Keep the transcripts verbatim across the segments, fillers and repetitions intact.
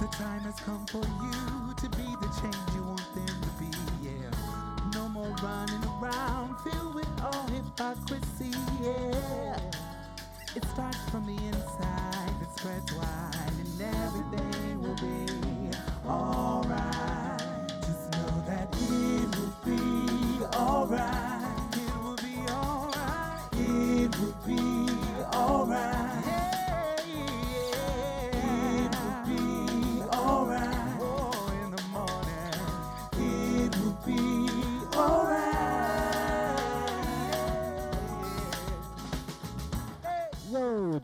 The time has come for you to be the change you want them to be, yeah. No more running around, filled with all hypocrisy, yeah. It starts from the inside, it spreads wide, and everything will be alright. Just know that it will be alright. It will be alright. It will be alright.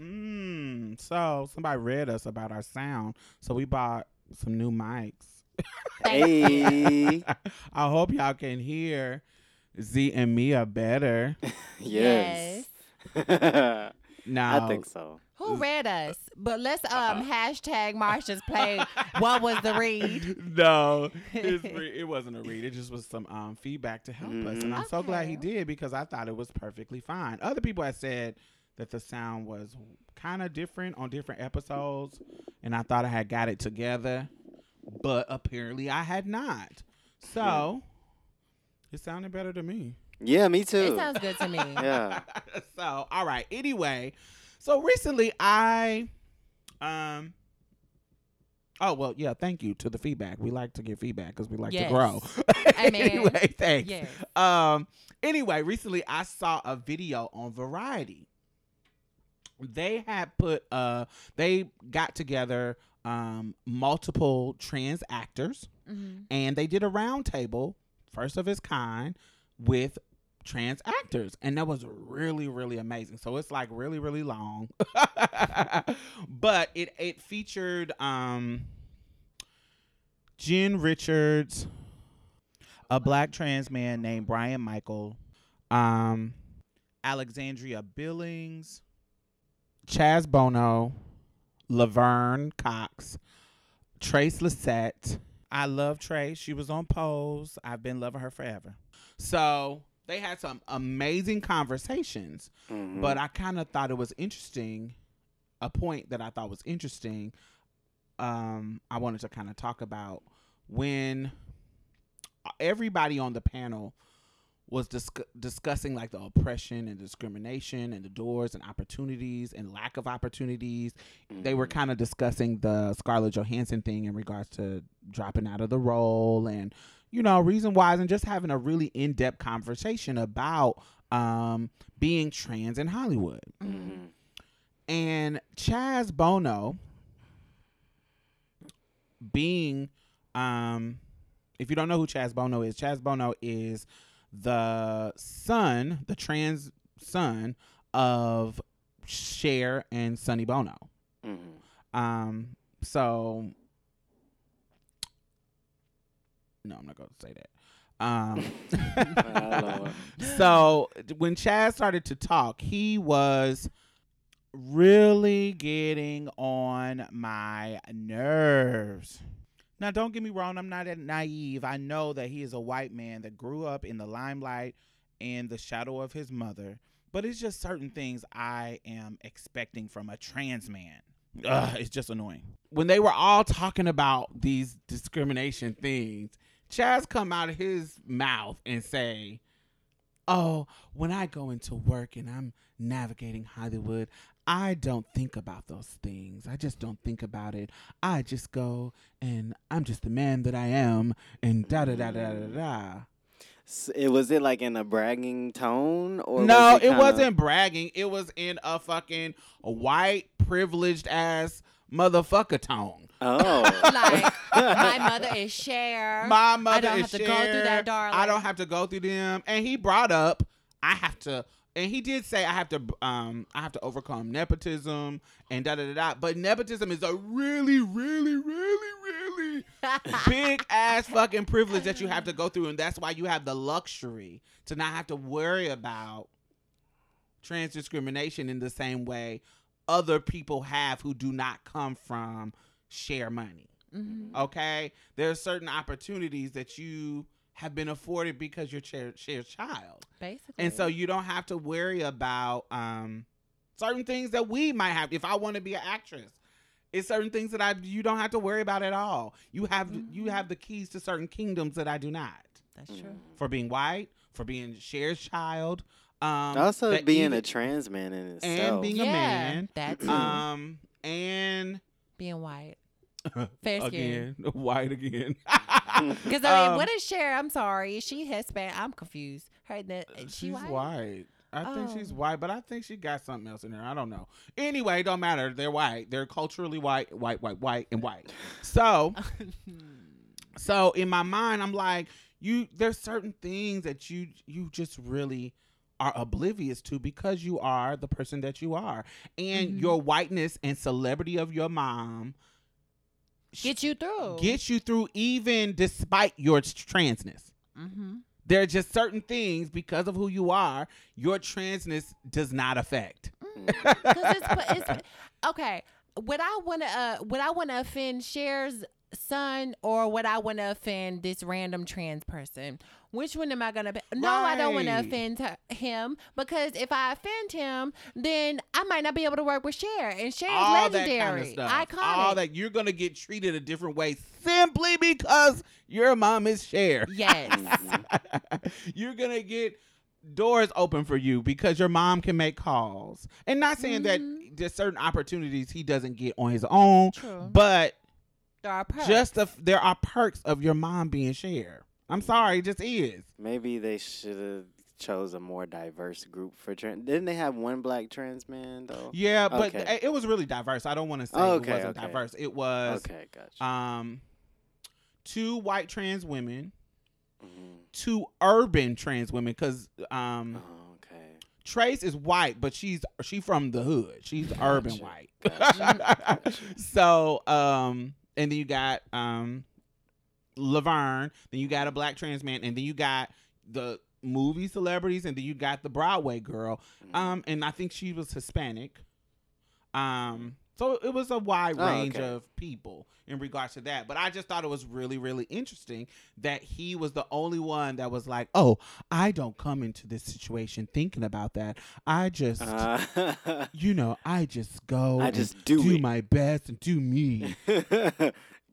Mm, so somebody read us about our sound, so we bought some new mics. Hey. I hope y'all can hear Z and Mia better. Yes. yes. Now, I think so. Who read us? But let's um uh-uh. hashtag Marsha's Plate. What was the read? No, re- it wasn't a read. It just was some um feedback to help mm-hmm. us. And I'm okay. so glad he did because I thought it was perfectly fine. Other people had said that the sound was kind of different on different episodes. And I thought I had got it together. But apparently I had not. So it sounded better to me. Yeah, me too. It sounds good to me. Yeah. So, all right. Anyway, so recently I, um, oh, well, yeah, thank you to the feedback. We like to get feedback because we like yes. to grow. I mean, anyway, thanks. Yes. Um, anyway, recently I saw a video on Variety. They had put, uh, they got together um, multiple trans actors mm-hmm. and they did a round table, first of its kind, with trans actors, and that was really really amazing. So it's like really really long. But it it featured um Jen Richards, a black trans man named Brian Michael, um Alexandria Billings, Chaz Bono, Laverne Cox, Trace Lissette. I love Trace. She was on Pose. I've been loving her forever. So they had some amazing conversations, mm-hmm. but I kind of thought it was interesting, a point that I thought was interesting. Um, I wanted to kind of talk about when everybody on the panel was dis- discussing like the oppression and discrimination and the doors and opportunities and lack of opportunities. Mm-hmm. They were kind of discussing the Scarlett Johansson thing in regards to dropping out of the role and, you know, reason wise, and just having a really in-depth conversation about um, being trans in Hollywood. Mm-hmm. And Chaz Bono being, um, if you don't know who Chaz Bono is, Chaz Bono is the son, the trans son of Cher and Sonny Bono. Mm-hmm. Um, so, no, I'm not going to say that. Um, so when Chaz started to talk, he was really getting on my nerves. Now, don't get me wrong. I'm not naive. I know that he is a white man that grew up in the limelight and the shadow of his mother. But it's just certain things I am expecting from a trans man. Ugh, it's just annoying. When they were all talking about these discrimination things, Chaz come out of his mouth and say, oh, when I go into work and I'm navigating Hollywood, I don't think about those things. I just don't think about it. I just go and I'm just the man that I am and da da da da da da. So it, was it like in a bragging tone? Or no, was it, it wasn't bragging. It was in a fucking white privileged ass motherfucker tone. Oh. Like, my mother is Cher. My mother is Cher. I don't have to go through that, darling. I don't have to go through them. And he brought up, I have to, and he did say I have to, um, I have to overcome nepotism and da da da da. But nepotism is a really, really, really, really big ass fucking privilege that you have to go through, and that's why you have the luxury to not have to worry about trans discrimination in the same way other people have who do not come from Cher money. Mm-hmm. Okay, there are certain opportunities that you have been afforded because you're Cher's child. Basically. And so you don't have to worry about um, certain things that we might have. If I want to be an actress, it's certain things that I you don't have to worry about at all. You have mm-hmm. you have the keys to certain kingdoms that I do not. That's true. Mm-hmm. For being white, for being Cher's child. Um, also being even, a trans man in itself. And being yeah, a man. That's um, and being white. Fair skin. Again, white again. Because I mean, um, what is Cher? I'm sorry, is she Hispanic? I'm confused. Her, is she she's white. white. I oh. think she's white, but I think she got something else in her. I don't know. Anyway, don't matter. They're white. They're culturally white, white, white, white, and white. So, so in my mind, I'm like, you. There's certain things that you you just really are oblivious to because you are the person that you are, and mm-hmm. your whiteness and celebrity of your mom. Get you through. Get you through even despite your transness. Mm-hmm. There are just certain things because of who you are, your transness does not affect. Mm, it's, it's, okay. Would I want to uh, would I want to offend Cher's son or would I want to offend this random trans person? Which one am I going to be? No, right. I don't want to offend her, him because if I offend him, then I might not be able to work with Cher. And Cher is legendary. That kind of stuff. Iconic. All that. You're going to get treated a different way simply because your mom is Cher. Yes. You're going to get doors open for you because your mom can make calls. And not saying mm-hmm. that there's certain opportunities he doesn't get on his own. True. But there are perks. Just the, there are perks of your mom being Cher. I'm sorry, it just is. Maybe they should have chose a more diverse group for trans. Didn't they have one black trans man though? Yeah, but okay. it was really diverse. I don't want to say okay, it wasn't okay. diverse. It was okay, gotcha. um, two white trans women, mm-hmm. two urban trans women. Because um, oh, okay. Trace is white, but she's she from the hood. She's gotcha. urban white. Gotcha. Gotcha. So um, and then you got um. Laverne, then you got a black trans man, and then you got the movie celebrities, and then you got the Broadway girl. Um, and I think she was Hispanic. Um, so it was a wide range oh, okay. of people in regards to that. But I just thought it was really, really interesting that he was the only one that was like, oh, I don't come into this situation thinking about that. I just, uh, you know, I just go I just do, do my best and do me.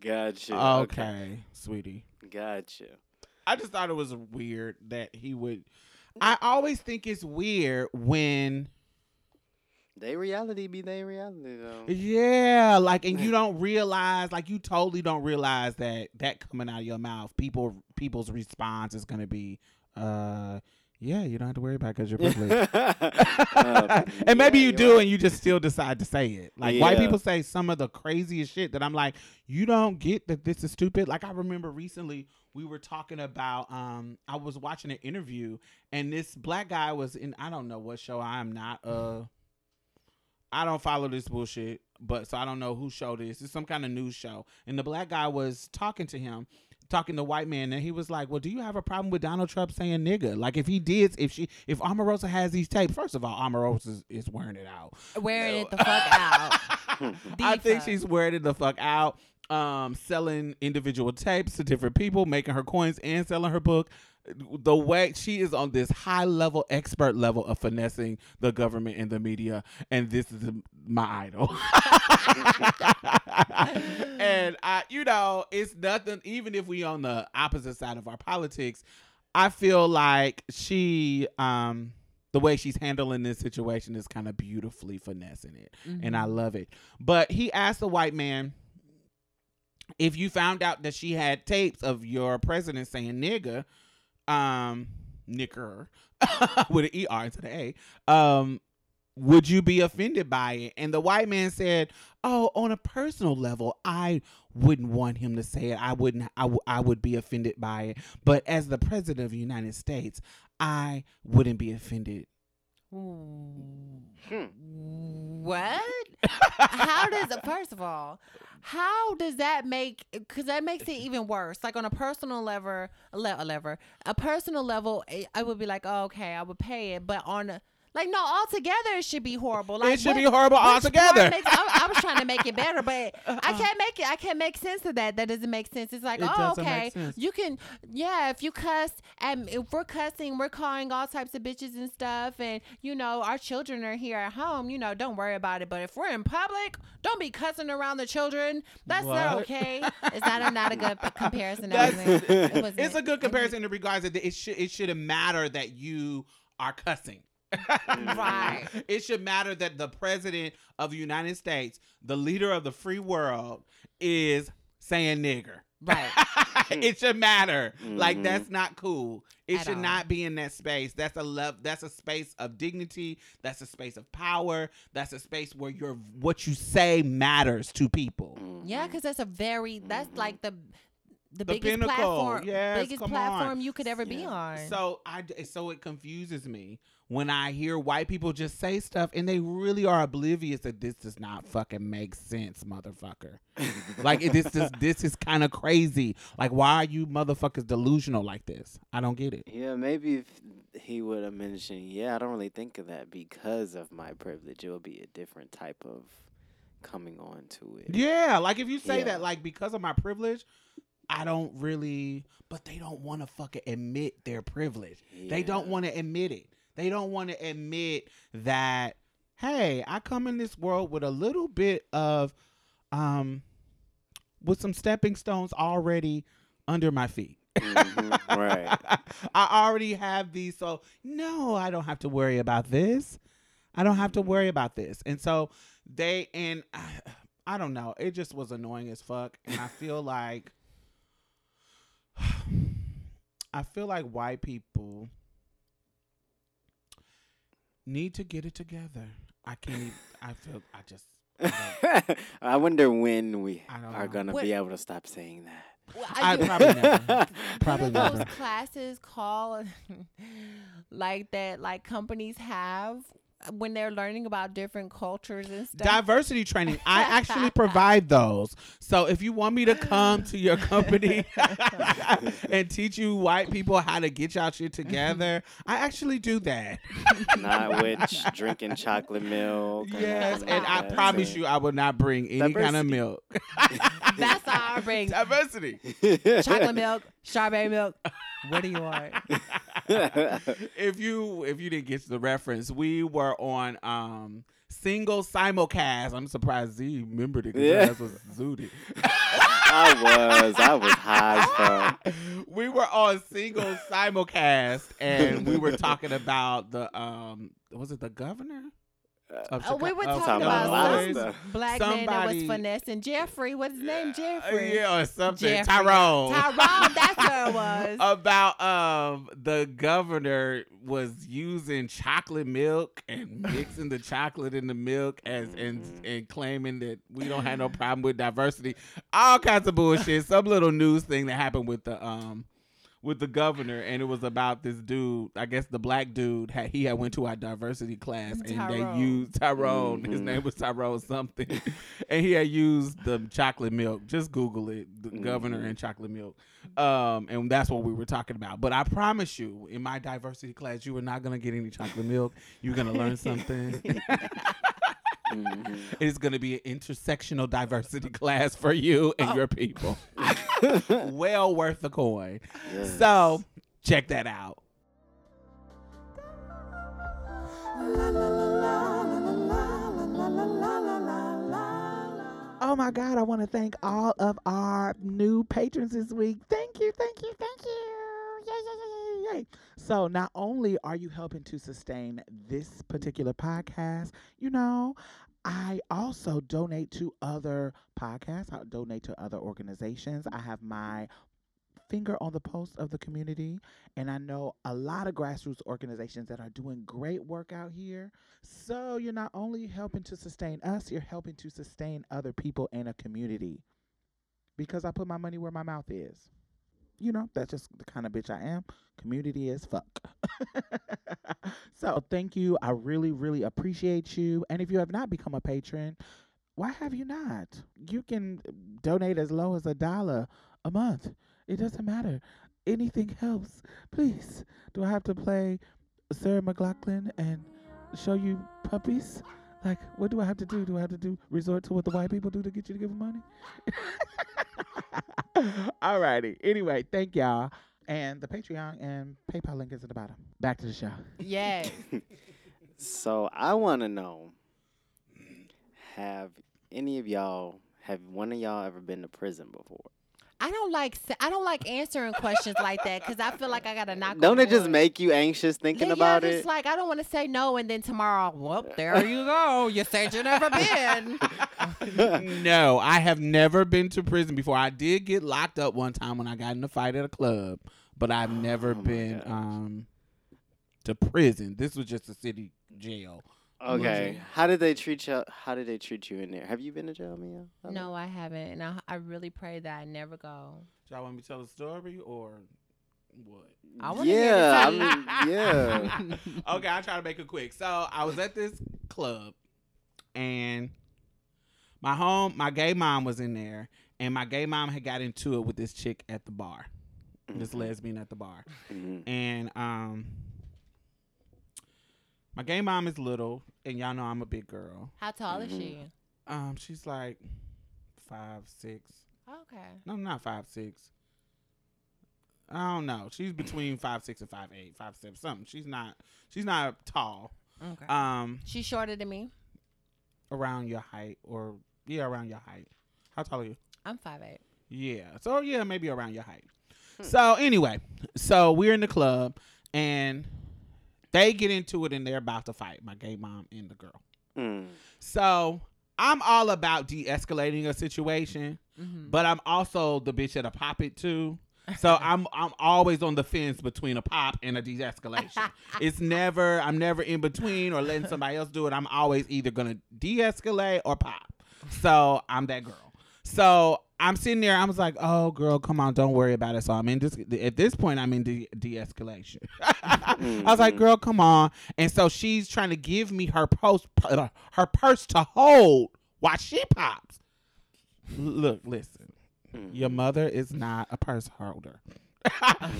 Gotcha. Okay. okay, sweetie. Gotcha. I just thought it was weird that he would. I always think it's weird when they reality be they reality though. Yeah, like, and you don't realize, like, you totally don't realize that that coming out of your mouth, people people's response is gonna be, uh, yeah, you don't have to worry about it because you're privileged. um, and maybe yeah, you do, right. and you just still decide to say it. Like, yeah. white people say some of the craziest shit that I'm like, you don't get that this is stupid. Like, I remember recently we were talking about, um, I was watching an interview, and this black guy was in, I don't know what show. I am not, uh, I don't follow this bullshit, but so I don't know who show this. It's some kind of news show. And the black guy was talking to him. talking to white man, and he was like, well, do you have a problem with Donald Trump saying nigga? Like, if he did, if she, if Omarosa has these tapes, first of all, Omarosa is, is wearing it out. Wearing so. it the fuck out. the I think fuck. she's wearing it the fuck out, um, selling individual tapes to different people, making her coins and selling her book. The way she is on this high level, expert level of finessing the government and the media, and this is my idol. And I, you know, it's nothing. Even if we on the opposite side of our politics, I feel like she, um, the way she's handling this situation is kind of beautifully finessing it. Mm-hmm. And I love it. But he asked the white man, if you found out that she had tapes of your president saying nigga, um, nicker, with an E R instead of A, um, would you be offended by it? And the white man said, oh, on a personal level, I wouldn't want him to say it. I wouldn't, I, w- I would be offended by it. But as the president of the United States, I wouldn't be offended. Hmm. What? How does it, first of all, how does that make, because that makes it even worse. Like on a personal level, le- level, a personal level, I would be like, oh, okay, I would pay it. But on a, like, no, altogether it should be horrible. Like, it should what, be horrible altogether. Makes, I, I was trying to make it better, but uh-uh. I can't make it. I can't make sense of that. That doesn't make sense. It's like, it oh, okay, you can, yeah, if you cuss, and if we're cussing, we're calling all types of bitches and stuff, and, you know, our children are here at home, you know, don't worry about it. But if we're in public, don't be cussing around the children. That's what? Not okay. It's not a, not a good comparison. It it it's a good comparison in regards that it, should, it shouldn't matter that you are cussing. Right. It should matter that the president of the United States, the leader of the free world, is saying nigger. Right. It should matter. Mm-hmm. Like, that's not cool. It At should all. Not be in that space. That's a love. That's a space of dignity. That's a space of power. That's a space where your what you say matters to people. Yeah, because that's a very. That's like the. The, the biggest pinnacle. Platform, yes, biggest platform on. You could ever yeah. be on. So I, so it confuses me when I hear white people just say stuff and they really are oblivious that this does not fucking make sense, motherfucker. Like this, this, this is kind of crazy. Like, why are you motherfuckers delusional like this? I don't get it. Yeah, maybe if he would have mentioned, yeah, I don't really think of that because of my privilege. It would be a different type of coming on to it. Yeah, like if you say yeah. that, like because of my privilege. I don't really, but they don't want to fucking admit their privilege. Yeah. They don't want to admit it. They don't want to admit that, hey, I come in this world with a little bit of, um, with some stepping stones already under my feet. Mm-hmm. Right. I already have these. So no, I don't have to worry about this. I don't have to worry about this. And so they, and I, I don't know. It just was annoying as fuck. And I feel like, I feel like white people need to get it together. I can't even, I feel, I just. I, I wonder when we are going to be able to stop saying that. Well, I, I probably never. Probably what never. Those classes call like that, like companies have when they're learning about different cultures and stuff. Diversity training. I actually provide those. So if you want me to come to your company and teach you white people how to get y'all shit together, I actually do that. Not with drinking chocolate milk. Yes, and I promise you I will not bring any diversity. Kind of milk. That's all I bring. Diversity. Chocolate milk, strawberry milk. What do you want? If you if you didn't get the reference, we were on um, single simulcast. I'm surprised Z remembered it because yeah. that was zooty. I was. I was high as fuck. We were on single simulcast, and we were talking about the um, was it the governor? Of Chicago- oh, we were talking about some black Somebody. man that was finessing Jeffrey. What's his name? Jeffrey. Yeah, or something. Jeffrey. Tyrone. Tyrone, that's where it was. About um, the governor was using chocolate milk and mixing the chocolate in the milk as and, and claiming that we don't have no problem with diversity. All kinds of bullshit. Some little news thing that happened with the um with the governor, and it was about this dude, I guess the black dude, had, he had went to our diversity class, and Tyrone. They used Tyrone. Mm-hmm. His name was Tyrone something. And he had used the chocolate milk. Just Google it, the mm-hmm. governor and chocolate milk. Um, and that's what we were talking about. But I promise you, in my diversity class, you are not going to get any chocolate milk. You're going to learn something. Mm-hmm. It's going to be an intersectional diversity class for you and oh. your people. Well worth the coin. Yes. So check that out. Oh my God, I want to thank all of our new patrons this week. Thank you, thank you, thank you. Yay, yay, yay. P R E A. So not only are you helping to sustain this particular podcast, you know, I also donate to other podcasts. I donate to other organizations. I have my finger on the pulse of the community, and I know a lot of grassroots organizations that are doing great work out here. So you're not only helping to sustain us, you're helping to sustain other people in a community, because I put my money where my mouth is. You know, that's just the kind of bitch I am. Community as fuck. So thank you. I really, really appreciate you. And if you have not become a patron, why have you not? You can donate as low as a dollar a month. It doesn't matter. Anything helps. Please. Do I have to play Sarah McLachlan and show you puppies? Like, what do I have to do? Do I have to do resort to what the white people do to get you to give them money? All righty. Anyway, thank y'all. And the Patreon and PayPal link is at the bottom. Back to the show. Yes. So I want to know, have any of y'all, have one of y'all ever been to prison before? I don't like I don't like answering questions like that, because I feel like I got to knock. Don't it just make you anxious thinking yeah, about yeah, it? It's like I don't want to say no, and then tomorrow, whoop, there you go. You said you never been. No, I have never been to prison before. I did get locked up one time when I got in a fight at a club, but I've never oh been um, to prison. This was just a city jail. Okay. How did they treat you? How did they treat you in there? Have you been to jail, Mia? Have no, you? I haven't, and I, I really pray that I never go. Do y'all want me to tell a story or what? I want yeah, to yeah. Okay, I'll try to make it quick. So I was at this club, and my home, my gay mom was in there, and my gay mom had got into it with this chick at the bar, this lesbian at the bar, and um. My gay mom is little, and y'all know I'm a big girl. How tall mm-hmm. is she? Um, she's like five, six. Okay. No, not five, six. I don't know. She's between five, six and five, eight, five, seven, something. She's not. She's not tall. Okay. Um, she's shorter than me. Around your height, or yeah, around your height. How tall are you? I'm five, eight. Yeah. So yeah, maybe around your height. Hmm. So anyway, so we're in the club, and they get into it, and they're about to fight, my gay mom and the girl. Mm. So I'm all about de-escalating a situation, mm-hmm. but I'm also the bitch at a pop it too. So I'm I'm always on the fence between a pop and a de-escalation. It's never, I'm never in between or letting somebody else do it. I'm always either going to de-escalate or pop. So I'm that girl. So I'm sitting there. I was like, "Oh, girl, come on, don't worry about it." So I'm in this. At this point, I'm in de- de-escalation. I was like, "Girl, come on." And so she's trying to give me her post, her purse to hold while she pops. Look, listen. Your mother is not a purse holder.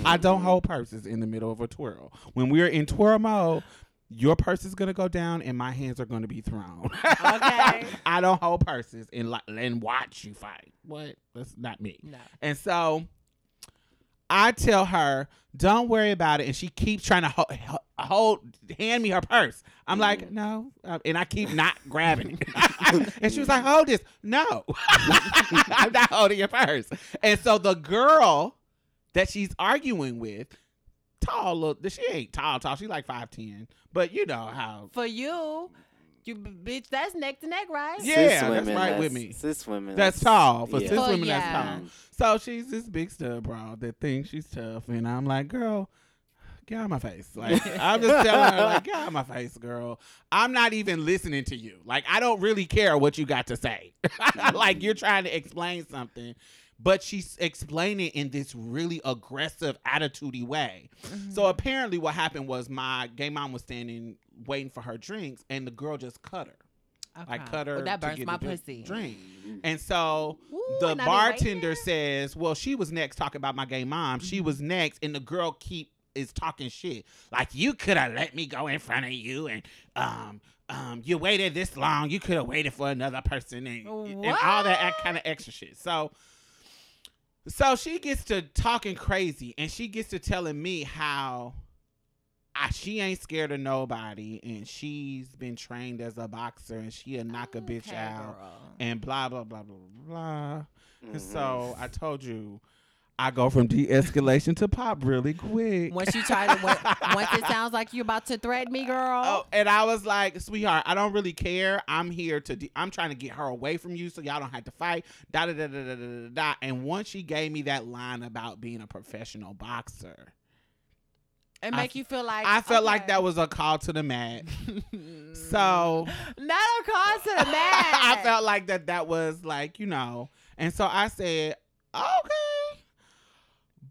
I don't hold purses in the middle of a twirl. When we're in twirl mode, your purse is going to go down, and my hands are going to be thrown. Okay. I don't hold purses and, li- and watch you fight. What? That's not me. No. And so I tell her, don't worry about it, and she keeps trying to ho- ho- hold, hand me her purse. I'm mm. like, no. Uh, and I keep not grabbing it. And she was like, hold this. No. I'm not holding your purse. And so the girl that she's arguing with, tall look, she ain't tall tall, she's like five ten, but you know how for you you bitch, that's neck to neck, right? Yeah, cis women, that's right, that's, with me cis women that's, that's tall for yeah. cis women, yeah. That's tall. So she's this big stud broad that thinks she's tough, and I'm like, girl, get out of my face. Like, I'm just telling her, like, get out of my face, girl. I'm not even listening to you. Like, I don't really care what you got to say. Like, you're trying to explain something, but she's explaining in this really aggressive, attitude-y way. Mm-hmm. So apparently what happened was my gay mom was standing, waiting for her drinks, and the girl just cut her. Okay. Like, cut her well, that burns to get my pussy. Drink. And so Ooh, the bartender says, well, she was next talking about my gay mom. Mm-hmm. She was next, and the girl keep is talking shit. Like, you could have let me go in front of you, and um, um, you waited this long. You could have waited for another person, and, and all that kind of extra shit. So... So she gets to talking crazy, and she gets to telling me how I, she ain't scared of nobody, and she's been trained as a boxer, and she'll knock a okay, bitch out, girl. And blah, blah, blah, blah, blah. Mm-hmm. And so I told you, I go from de-escalation to pop really quick. Once you try to, when, once it sounds like you're about to threaten me, girl. Oh, and I was like, sweetheart, I don't really care. I'm here to, de- I'm trying to get her away from you so y'all don't have to fight. Da da da da da da da. And once she gave me that line about being a professional boxer, and make I, you feel like I felt okay. like that was a call to the mat. So not a call to the mat. I felt like that that was like, you know, and so I said, okay,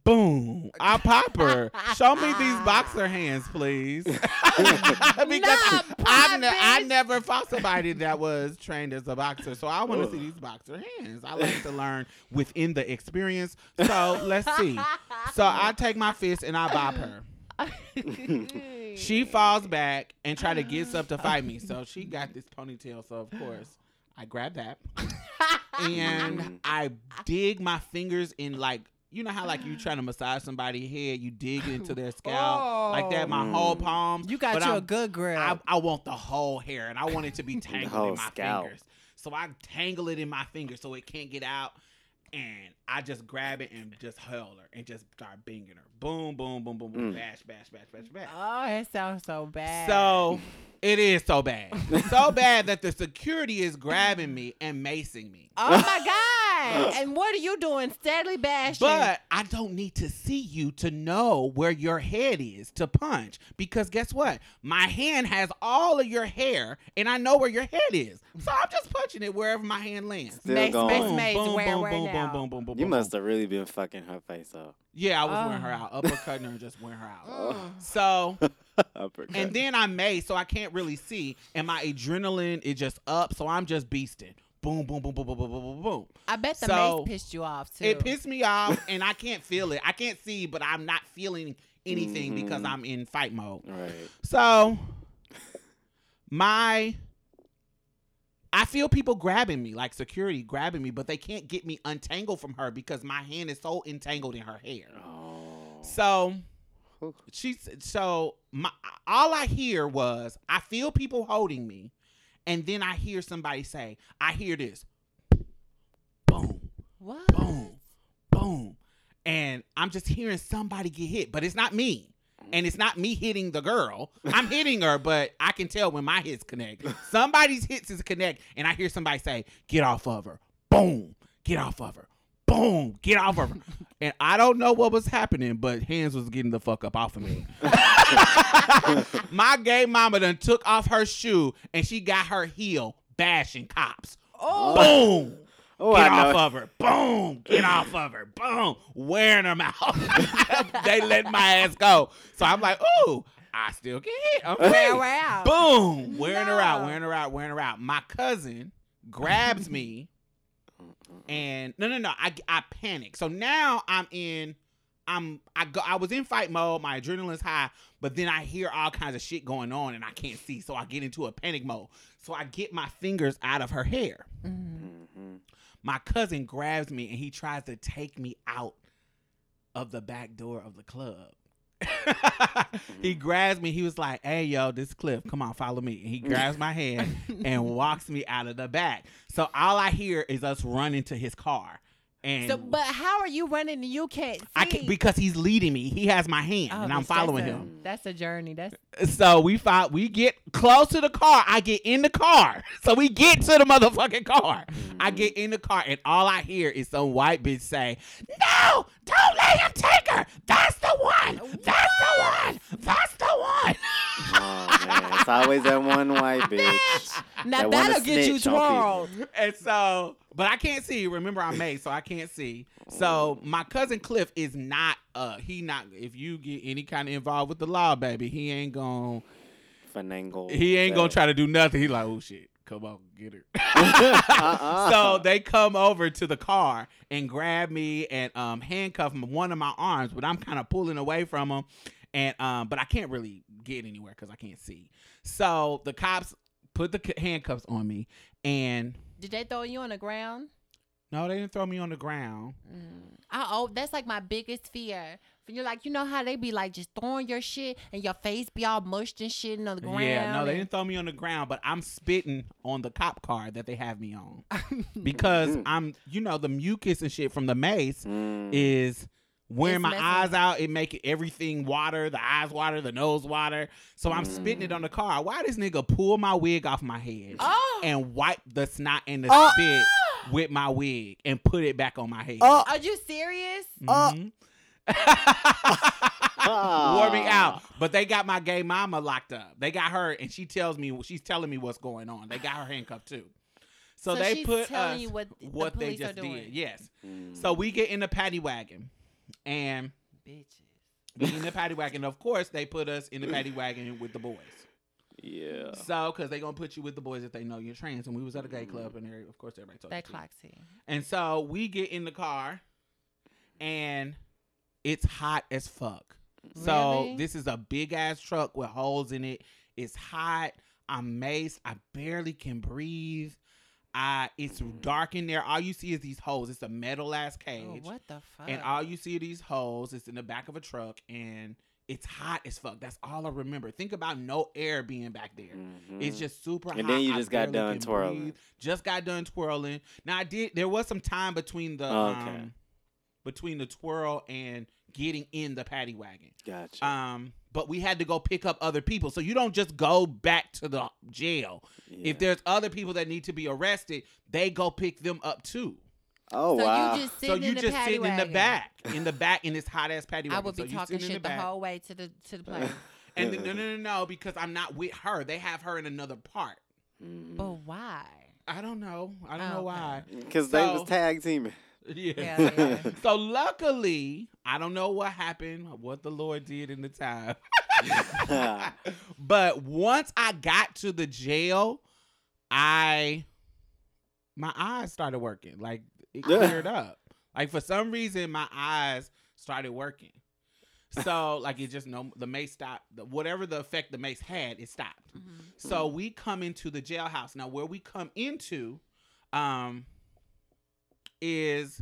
boom, I pop her. Show me these boxer hands, please. Because nah, I, ne- I never fought somebody that was trained as a boxer, so I want to see these boxer hands. I like to learn within the experience. So let's see. So I take my fist and I bop her. She falls back and try to get up to fight me. So she got this ponytail. So of course I grab that and I dig my fingers in, like, you know how like you trying to massage somebody's head, you dig into their scalp oh, like that. My whole palm. You got you a good grip. I, I want the whole hair and I want it to be tangled in my scalp. fingers. So I tangle it in my fingers so it can't get out. And I just grab it and just hurl her and just start binging her. Boom, boom, boom, boom, boom. Mm. Bash, bash, bash, bash, bash. Oh, it sounds so bad. So it is so bad. So bad that the security is grabbing me and macing me. Oh, my God. And what are you doing? Steadily bashing. But I don't need to see you to know where your head is to punch. Because guess what? My hand has all of your hair, and I know where your head is. So I'm just punching it wherever my hand lands. Mace, mace, mace. Where, where now? Boom, boom, boom, boom, you boom, must boom. have really been fucking her face up. Yeah, I was oh. wearing her out. Uppercutting her and just wearing her out. Oh. So, and then I made, so I can't really see. And my adrenaline is just up, so I'm just beasting. Boom, boom, boom, boom, boom, boom, boom, boom. I bet the so, mace pissed you off, too. It pissed me off, and I can't feel it. I can't see, but I'm not feeling anything mm-hmm. because I'm in fight mode. Right. So, my... I feel people grabbing me, like security grabbing me, but they can't get me untangled from her because my hand is so entangled in her hair. Oh. So she, so my, all I hear was, I feel people holding me, and then I hear somebody say, I hear this, boom, what? Boom, boom, and I'm just hearing somebody get hit, but it's not me. And it's not me hitting the girl. I'm hitting her, but I can tell when my hits connect. Somebody's hits is connect, and I hear somebody say, get off of her. Boom. Get off of her. Boom. Get off of her. And I don't know what was happening, but hands was getting the fuck up off of me. My gay mama done took off her shoe, and she got her heel bashing cops. Oh. Boom. Oh, get I off know. of her. Boom. Get off of her. Boom. Wearing her mouth. They let my ass go. So I'm like, ooh, I still get hit. I'm wearing her out. Boom. Wearing no. her out. Wearing her out. Wearing her out. My cousin grabs me and no, no, no. I, I panic. So now I'm in, I'm, I go, I was in fight mode. My adrenaline's high, but then I hear all kinds of shit going on and I can't see. So I get into a panic mode. So I get my fingers out of her hair. Mm-hmm. My cousin grabs me and he tries to take me out of the back door of the club. He grabs me. He was like, hey, yo, this Cliff. Come on, follow me. And he grabs my hand and walks me out of the back. So all I hear is us running to his car. And so, but how are you running and you can't see? I can't, because he's leading me. He has my hand oh, and I'm following that's a, him. That's a journey. That's So we fi- we get close to the car. I get in the car. So we get to the motherfucking car. Mm-hmm. I get in the car and all I hear is some white bitch say, no, don't let him take her. That's the one. What? That's the one. That's the one. Oh, man. It's always that one white bitch. Now that that'll get you twirled. And so... But I can't see. Remember, I'm made, so I can't see. So my cousin Cliff is not, uh, he not, if you get any kind of involved with the law, baby, he ain't gonna, Finagle he ain't that. gonna try to do nothing. He like, oh shit, come on, get her. uh-uh. So they come over to the car and grab me and um, handcuff one of my arms, but I'm kind of pulling away from them. And, um, but I can't really get anywhere because I can't see. So the cops put the handcuffs on me and... Did they throw you on the ground? No, they didn't throw me on the ground. Mm. I, oh, that's like my biggest fear. You're like, you know how they be like just throwing your shit and your face be all mushed and shit on the ground. Yeah, no, they didn't throw me on the ground, but I'm spitting on the cop car that they have me on. Because I'm, you know, the mucus and shit from the mace mm. is... wearing my eyes out, it make everything water, the eyes water, the nose water. So I'm mm. spitting it on the car. Why this nigga pull my wig off my head oh. and wipe the snot and the oh. spit with my wig and put it back on my head? Oh. Are you serious? Mm-hmm. Oh. oh. Wore me out. But they got my gay mama locked up. They got her, and she tells me she's telling me what's going on. They got her handcuffed too. So, so they she's put telling us you what, what the police they just are doing. Did. Yes. Mm. So we get in the paddy wagon, and bitches. We in the paddy wagon. Of course, they put us in the paddy wagon with the boys. Yeah. So, because they gonna put you with the boys if they know you're trans. And we was at a gay club, and there, of course, everybody told that clocks in. And so we get in the car, and it's hot as fuck. Really? So this is a big ass truck with holes in it. It's hot. I'm maced. I barely can breathe. I it's dark in there. All you see is these holes. It's a metal ass cage. Oh, what the fuck? And all you see are these holes. It's in the back of a truck, and it's hot as fuck. That's all I remember. Think about no air being back there. Mm-hmm. It's just super hot. And then you just I got done twirling. Breathe. Just got done twirling. Now I did. There was some time between the. Oh, okay. Um, between the twirl and getting in the paddy wagon. Gotcha. Um, but we had to go pick up other people. So you don't just go back to the jail. Yeah. If there's other people that need to be arrested, they go pick them up too. Oh, so wow. You just so you just sitting wagon. in the back. In the back in this hot-ass paddy wagon. I would be so talking shit the, the whole way to the, to the plane. And the, no, no, no, no, because I'm not with her. They have her in another part. Mm. But why? I don't know. I don't oh, know why. Because so, they was tag teaming. Yeah. yeah, yeah. So luckily, I don't know what happened, what the Lord did in the time. But once I got to the jail, I my eyes started working. Like it cleared up. Like for some reason, my eyes started working. So like it just no the mace stopped. Whatever the effect the mace had, it stopped. Mm-hmm. So we come into the jailhouse now. Where we come into, um. Is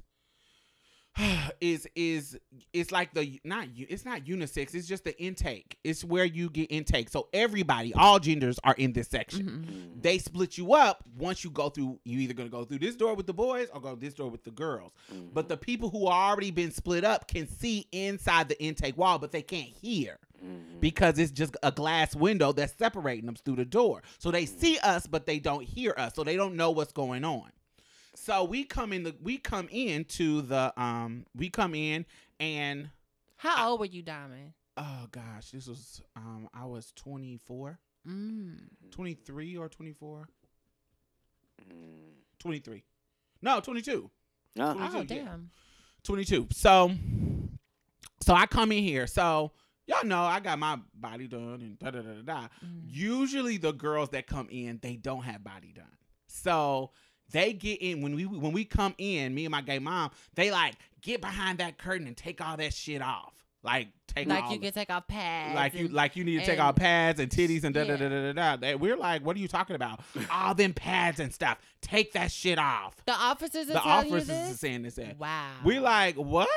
is is it's like the not it's not unisex. It's just the intake. It's where you get intake. So everybody, all genders are in this section. Mm-hmm. They split you up once you go through. You either gonna go through this door with the boys or go this door with the girls. Mm-hmm. But the people who are already been split up can see inside the intake wall, but they can't hear. Mm-hmm. Because it's just a glass window that's separating them through the door. So they see us, but they don't hear us. So they don't know what's going on. So we come in the we come in to the um we come in and how I, old were you, Diamond? Oh gosh, this was um I was twenty-four, mm. twenty-three or twenty-four, twenty-three, no twenty-two. Uh, twenty-two oh damn, yeah. twenty-two. So so I come in here. So y'all know I got my body done and da da da da da. Mm. Usually the girls that come in they don't have body done. So. They get in when we when we come in, me and my gay mom, they like get behind that curtain and take all that shit off. Like take like all you can take off pads. Like and, you like you need to and, take off pads and titties and da yeah. da da da da da. They, we're like, what are you talking about? All them pads and stuff. Take that shit off. The officers are the telling officers you this? Are saying this. At. Wow. We like what?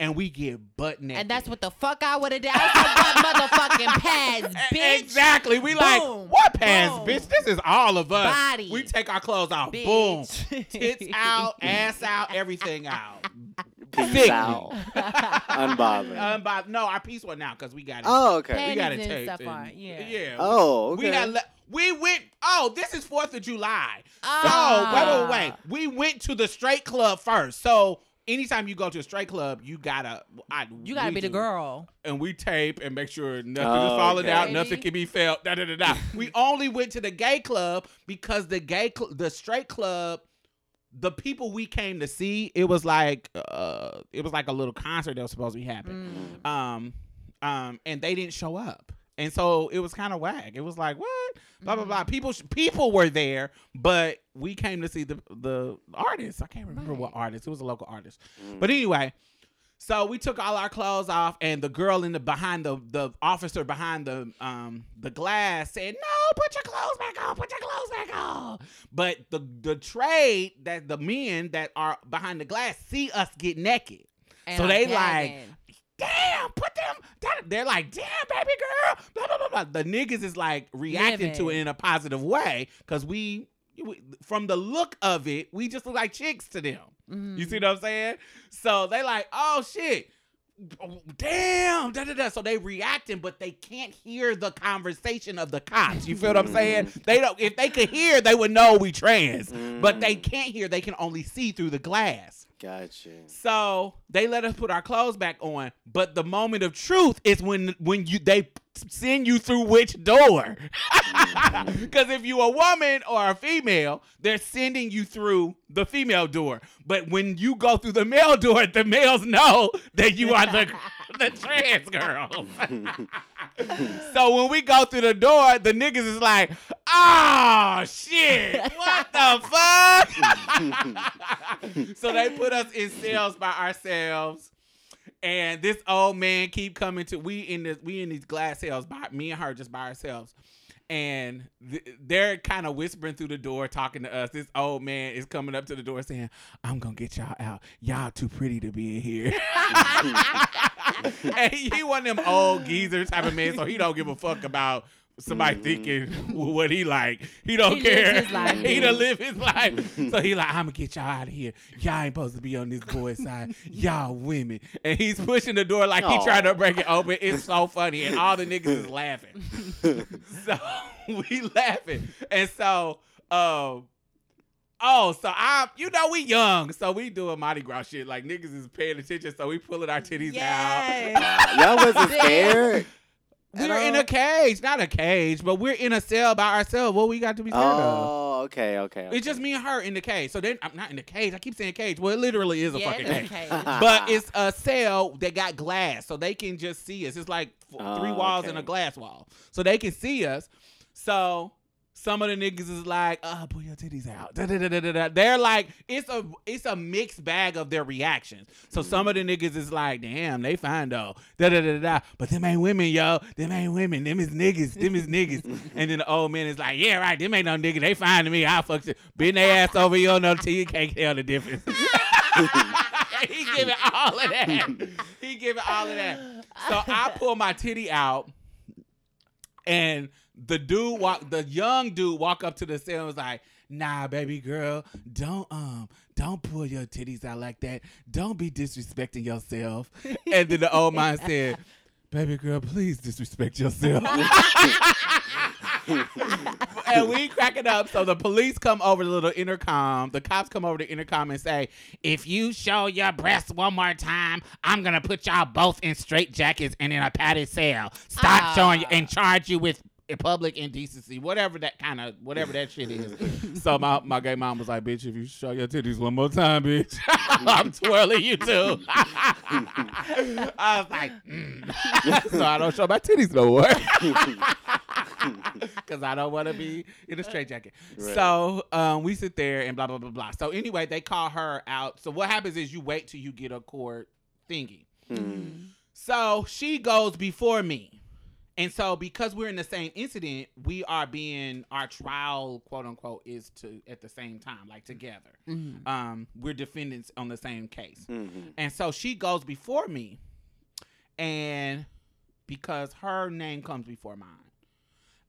And we get butt naked. And that's what the fuck I would have done. I took motherfucking pads, bitch. Exactly. We Boom. Like, what pads, Boom. Bitch? This is all of us. Body. We take our clothes off. Bitch. Boom. Tits out, ass out, everything out. Big out. Unbothered. Unbothered. No, our piece one now because we got it. Oh, okay. Panties we got it taped. Stuff on. Yeah. yeah. Oh, okay. We had le- We went, oh, this is fourth of July. Oh. So, wait, wait, wait. We went to the straight club first. So, anytime you go to a straight club, you gotta I, you gotta be do, the girl, and we tape and make sure nothing oh, is falling okay. out, nothing can be felt. Da da da da. We only went to the gay club because the gay cl- the straight club, the people we came to see, it was like uh, it was like a little concert that was supposed to be happening, mm. um, um, and they didn't show up, and so it was kind of whack. It was like what blah blah mm. blah. People sh- people were there, but. We came to see the the artist. I can't remember right. what artist. It was a local artist. Mm. But anyway, so we took all our clothes off, and the girl in the behind the the officer behind the um the glass said, "No, put your clothes back on. Put your clothes back on." But the the trade that the men that are behind the glass see us get naked, and so they like. Damn, put them. That, they're like, damn, baby girl. Blah blah blah blah. The niggas is like reacting Living. To it in a positive way because we. From the look of it, we just look like chicks to them. Mm. You see what I'm saying? So they like, oh shit, oh, damn, da da da. So they reacting, but they can't hear the conversation of the cops. You feel what I'm saying? They don't. If they could hear, they would know we trans. Mm. But they can't hear. They can only see through the glass. Gotcha. So they let us put our clothes back on, but the moment of truth is when when you they send you through which door? Because if you a woman or a female, they're sending you through the female door. But when you go through the male door, the males know that you are the the trans girl. So when we go through the door, the niggas is like, oh shit, what the fuck? So they put us in cells by ourselves. And this old man keep coming to, we in this, we in these glass cells, by me and her just by ourselves. And th- they're kind of whispering through the door, talking to us. This old man is coming up to the door saying, I'm going to get y'all out. Y'all too pretty to be in here. And he one of them old geezer type of man, so he don't give a fuck about somebody mm-hmm. thinking what he like. He don't he care. He done live his life. So he like, I'm going to get y'all out of here. Y'all ain't supposed to be on this boy's side. Y'all women. And he's pushing the door like Aww. He trying to break it open. It's so funny. And all the niggas is laughing. So we laughing. And so, um, oh, so I, you know, we young. So we doing Mardi Gras shit. Like niggas is paying attention. So we pulling our titties yes. out. Y'all wasn't scared. We're in a cage, not a cage, but we're in a cell by ourselves. What we got to be scared oh, of? Oh, okay, okay, okay. It's just me and her in the cage. So then I'm not in the cage. I keep saying cage. Well, it literally is a yeah, fucking cage. cage. But it's a cell that got glass, so they can just see us. It's like oh, three walls okay. and a glass wall, so they can see us. So some of the niggas is like, "Oh, pull your titties out." Da, da, da, da, da. They're like, it's a it's a mixed bag of their reactions. So some of the niggas is like, "Damn, they fine though." Da, da, da, da, da. But them ain't women, yo. Them ain't women. Them is niggas. Them is niggas. And then the old man is like, "Yeah, right. Them ain't no nigga. They fine to me. I fuck shit. Bend their ass over. You don't know till you can't tell the difference." He giving all of that. He giving all of that. So I pull my titty out, and. The dude walk, the young dude walk up to the cell and was like, nah, baby girl, don't um, don't pull your titties out like that. Don't be disrespecting yourself. And then the old man said, baby girl, please disrespect yourself. And we cracking up. So the police come over the little intercom. The cops come over the intercom and say, if you show your breasts one more time, I'm going to put y'all both in straitjackets and in a padded cell. Stop oh. showing and charge you with public indecency, whatever that kind of, whatever that shit is. So my, my gay mom was like, bitch, if you show your titties one more time, bitch, I'm twirling you too. I was like, mm. So I don't show my titties no more. Because I don't want to be in a straitjacket. Right. So um, we sit there and blah, blah, blah, blah. So anyway, they call her out. So what happens is you wait till you get a court thingy. Mm. So she goes before me. And so because we're in the same incident, we are being, our trial, quote unquote, is to at the same time, like together. Mm-hmm. Um, we're defendants on the same case. Mm-hmm. And so she goes before me, and because her name comes before mine.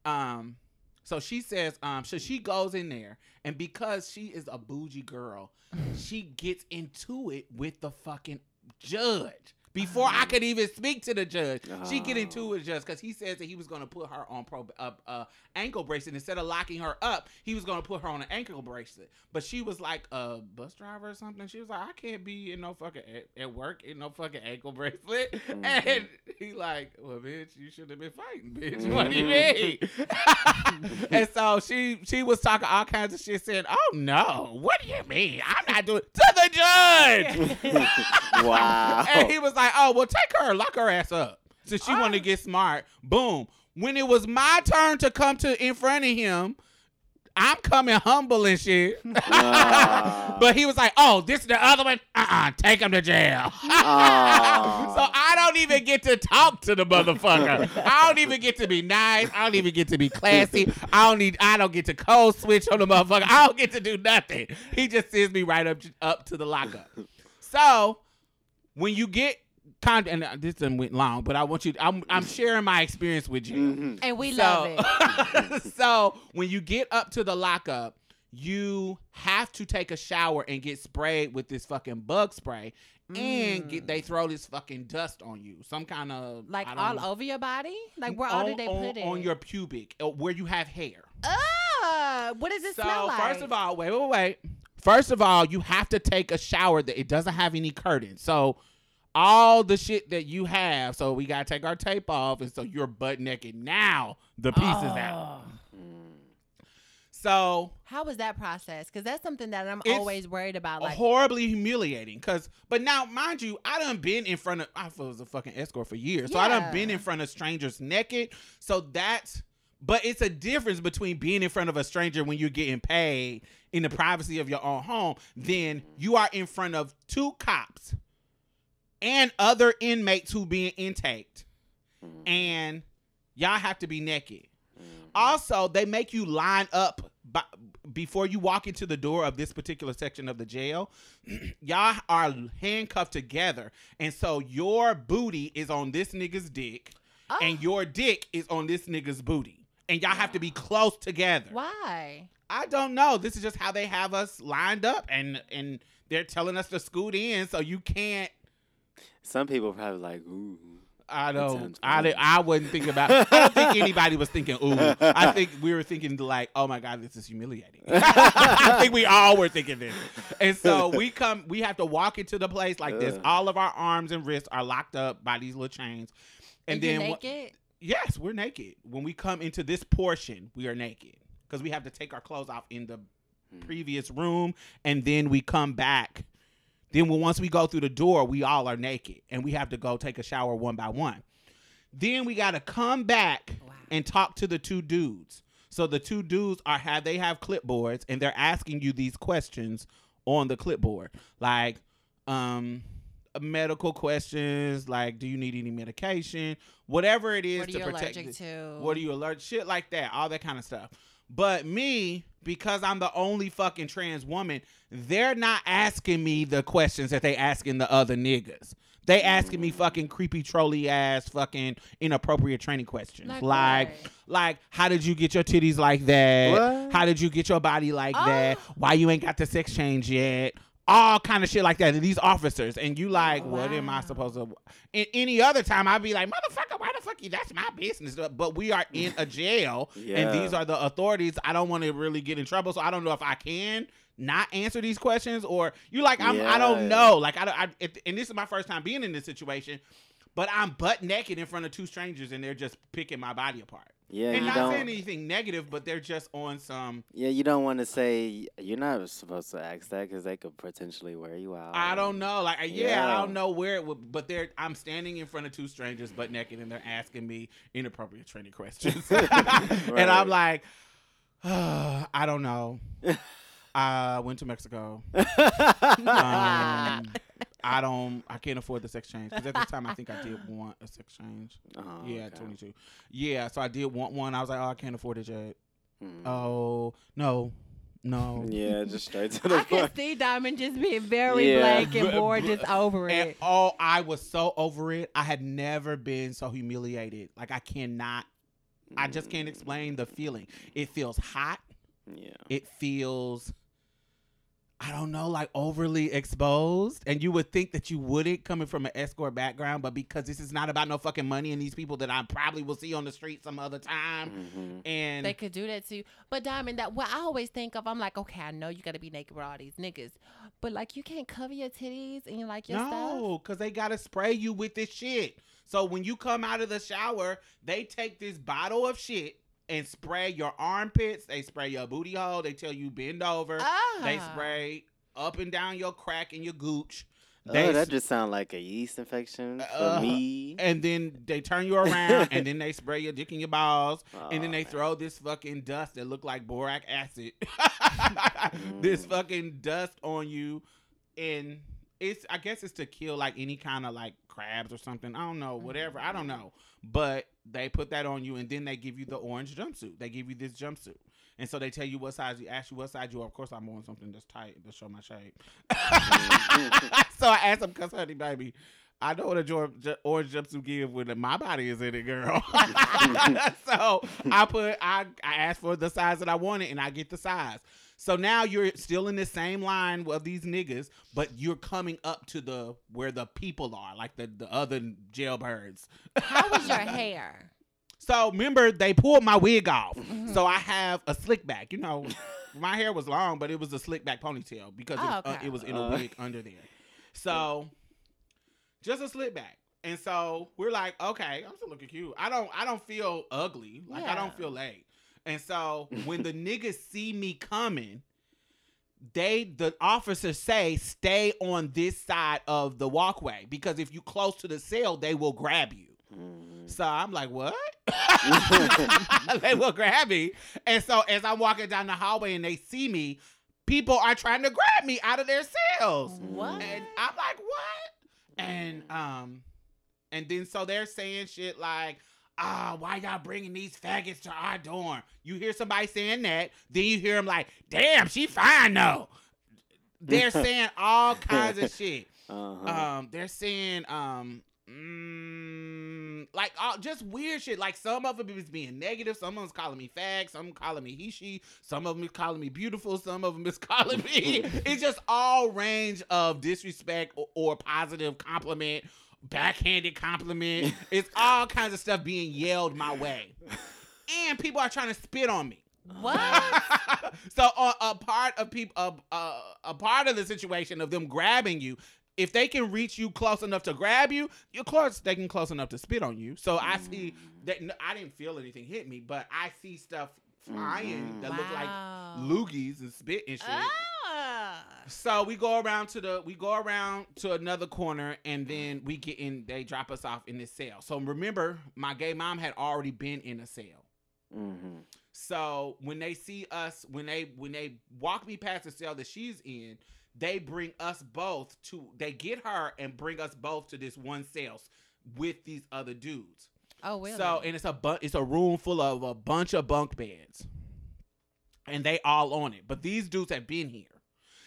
Um, so she says, um, so she goes in there, and because she is a bougie girl, she gets into it with the fucking judge. Before I could even speak to the judge, oh. she get into it just because he says that he was going to put her on pro uh, uh, ankle bracelet. Instead of locking her up, he was going to put her on an ankle bracelet. But she was like a bus driver or something. She was like, I can't be in no fucking at, at work in no fucking ankle bracelet. Mm-hmm. And he like, well, bitch, you should have been fighting, bitch. Mm-hmm. What do you mean? And so she she was talking all kinds of shit, saying, oh no, what do you mean? I'm not doing to the judge. Wow. And he was like, oh, well, take her, lock her ass up. So she oh. wanted to get smart. Boom. When it was my turn to come to in front of him, I'm coming humble and shit. Uh. But he was like, oh, this is the other one? Uh-uh, take him to jail. Uh. So I don't even get to talk to the motherfucker. I don't even get to be nice. I don't even get to be classy. I don't need. I don't get to code switch on the motherfucker. I don't get to do nothing. He just sends me right up, up to the lockup. So when you get con- and this done went long, but I want you. I'm, I'm sharing my experience with you, mm-hmm. and we so, love it. So when you get up to the lockup, you have to take a shower and get sprayed with this fucking bug spray, mm. and get, they throw this fucking dust on you, some kind of like all know, over your body, like where all did they on, put it on your pubic, where you have hair. Uh, what does it so, smell like? So first of all, wait, wait, wait. First of all, you have to take a shower that it doesn't have any curtains. So all the shit that you have, so we gotta take our tape off, and so you're butt naked. Now the piece oh. is out. So how was that process? Because that's something that I'm always worried about. Like horribly humiliating. Cause, but now, mind you, I done been in front of I was a fucking escort for years, yeah. so I done been in front of strangers naked. So that's, but it's a difference between being in front of a stranger when you're getting paid in the privacy of your own home, then you are in front of two cops and other inmates who being intaked, and y'all have to be naked. Also, they make you line up by, before you walk into the door of this particular section of the jail. Y'all are handcuffed together, and so your booty is on this nigga's dick, oh. and your dick is on this nigga's booty, and y'all wow. have to be close together. Why? I don't know. This is just how they have us lined up, and and they're telling us to scoot in, so you can't. Some people probably like, ooh. I don't. I I wouldn't think about. I don't think anybody was thinking. Ooh, I think we were thinking like, oh my God, this is humiliating. I think we all were thinking this, and so we come. We have to walk into the place like this. All of our arms and wrists are locked up by these little chains, and then you're naked? Yes, we're naked. When we come into this portion, we are naked because we have to take our clothes off in the previous room, and then we come back. Then when, once we go through the door, we all are naked, and we have to go take a shower one by one. Then we got to come back wow. and talk to the two dudes. So the two dudes are have they have clipboards, and they're asking you these questions on the clipboard, like um, medical questions, like do you need any medication, whatever it is to protect. What are you allergic to? What are you allergic? Shit like that, all that kind of stuff. But me, because I'm the only fucking trans woman, they're not asking me the questions that they asking the other niggas. They asking me fucking creepy trolley ass fucking inappropriate training questions. Like like, like how did you get your titties like that? What? How did you get your body like oh. that? Why you ain't got the sex change yet? All kind of shit like that. And these officers. And you like, wow. what am I supposed to... In any other time, I'd be like, motherfucker, why the fuck you... That's my business. But we are in a jail. yeah. And these are the authorities. I don't want to really get in trouble. So I don't know if I can not answer these questions. Or you like, I'm, yeah. I don't know. Like I, don't, I it, and this is my first time being in this situation. But I'm butt naked in front of two strangers. And they're just picking my body apart. Yeah, and not don't, saying anything negative, but they're just on some... Yeah, you don't want to say... You're not supposed to ask that because they could potentially wear you out. I don't know. Like, yeah, yeah. I don't know where it would... But they're, I'm standing in front of two strangers butt naked, and they're asking me inappropriate training questions. right. And I'm like, oh, I don't know. I went to Mexico. um, I don't... I can't afford the sex change. Because at the time, I think I did want a sex change. Oh, yeah, okay. twenty-two. Yeah, so I did want one. I was like, oh, I can't afford it yet. Mm. Oh, no. No. Yeah, just straight to the I point. I could see Diamond just being very yeah. blank and bored, just over and, it. Oh, I was so over it. I had never been so humiliated. Like, I cannot... Mm. I just can't explain the feeling. It feels hot. Yeah. It feels... I don't know, like overly exposed. And you would think that you wouldn't, coming from an escort background, but because this is not about no fucking money and these people that I probably will see on the street some other time. Mm-hmm. And they could do that to you. But Diamond, that what I always think of, I'm like, okay, I know you got to be naked with all these niggas, but like you can't cover your titties and you like your no, stuff. No, because they got to spray you with this shit. So when you come out of the shower, they take this bottle of shit and spray your armpits. They spray your booty hole. They tell you bend over. Ah. They spray up and down your crack and your gooch. They, oh, that just sounds like a yeast infection for uh, me. And then they turn you around, and then they spray your dick and your balls, oh, and then they man. throw this fucking dust that look like borax acid. mm. This fucking dust on you, and it's I guess it's to kill like any kind of like crabs or something. I don't know, whatever. Mm-hmm. I don't know, but. They put that on you, and then they give you the orange jumpsuit. They give you this jumpsuit. And so they tell you what size, you ask you what size you are. Of course, I'm wearing something that's tight to show my shape. So I asked them, because, honey, baby, I know what a ju- orange jumpsuit give when my body is in it, girl. So I put, I, I asked for the size that I wanted, and I get the size. So now you're still in this same line of these niggas, but you're coming up to the where the people are, like the, the other jailbirds. How was your hair? So remember, they pulled my wig off. Mm-hmm. So I have a slick back. You know, my hair was long, but it was a slick back ponytail because oh, it, was, okay. uh, it was in a wig under there. So just a slick back. And so we're like, okay, I'm still looking cute. I don't, I don't feel ugly. Like yeah. I don't feel late. And so when the niggas see me coming, they, the officers say, stay on this side of the walkway because if you close to the cell, they will grab you. Mm. So I'm like, what? They will grab me. And so as I'm walking down the hallway and they see me, people are trying to grab me out of their cells. What? And I'm like, what? And um. And then so they're saying shit like, ah, oh, why y'all bringing these faggots to our dorm? You hear somebody saying that. Then you hear them like, damn, she fine though. They're saying all kinds of shit. Uh-huh. Um, they're saying um, mm, like all, just weird shit. Like some of them is being negative. Some of them's calling me fag. Some calling me he, she. Some of them is calling me beautiful. Some of them is calling me. It's just all range of disrespect or, or positive compliment. Backhanded compliment. It's all kinds of stuff being yelled my way. And people are trying to spit on me. What? So a, a part of people, a, a, a part of the situation of them grabbing you, if they can reach you close enough to grab you, you're close, they can close enough to spit on you. So I see that I didn't feel anything hit me, but I see stuff flying that wow. look like loogies and spit and shit. Oh. So we go around to the we go around to another corner and then we get in. They drop us off in this cell. So remember, my gay mom had already been in a cell. Mm-hmm. So when they see us, when they when they walk me past the cell that she's in, they bring us both to. They get her and bring us both to this one cell with these other dudes. Oh, really? So and it's a bu- it's a room full of a bunch of bunk beds, and they all on it. But these dudes have been here.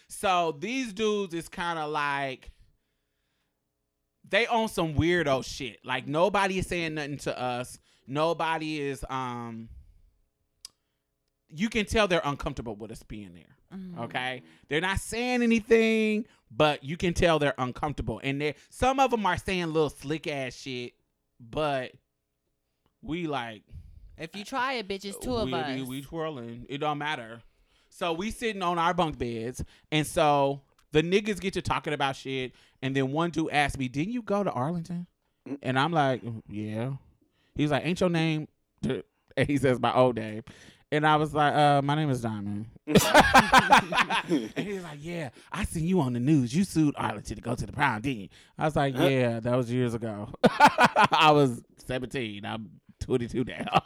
So these dudes is kind of like they on some weirdo shit. Like nobody is saying nothing to us. Nobody is. Um, you can tell they're uncomfortable with us being there. Mm-hmm. Okay, they're not saying anything, but you can tell they're uncomfortable. And they some of them are saying little slick ass shit, but we like if you try it, bitch, it's two of we, us. We, we twirling. It don't matter. So we sitting on our bunk beds, and so the niggas get to talking about shit, and then one dude asked me, didn't you go to Arlington? And I'm like, yeah. He's like, ain't your name? And he says, my old name. And I was like, uh, my name is Diamond. And he's like, yeah, I seen you on the news. You sued Arlington to go to the prom, didn't you? I was like, yeah, that was years ago. I was seventeen. I'm twenty-two now.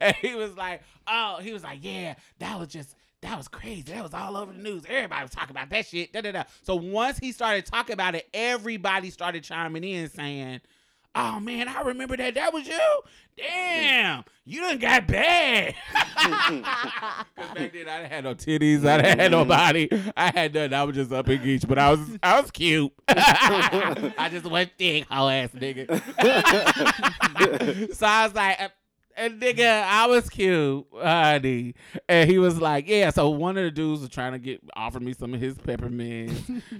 And he was like, oh, he was like, yeah, that was just... That was crazy. That was all over the news. Everybody was talking about that shit. Da, da, da. So once he started talking about it, everybody started chiming in saying, oh, man, I remember that. That was you? Damn. You done got bad. Because back then, I didn't have no titties. I didn't have no body. I had nothing. I was just up in geech, but I was I was cute. I just went thick, whole ass nigga. So I was like... And nigga, I was cute, honey. And he was like, yeah. So one of the dudes was trying to get offer me some of his peppermints.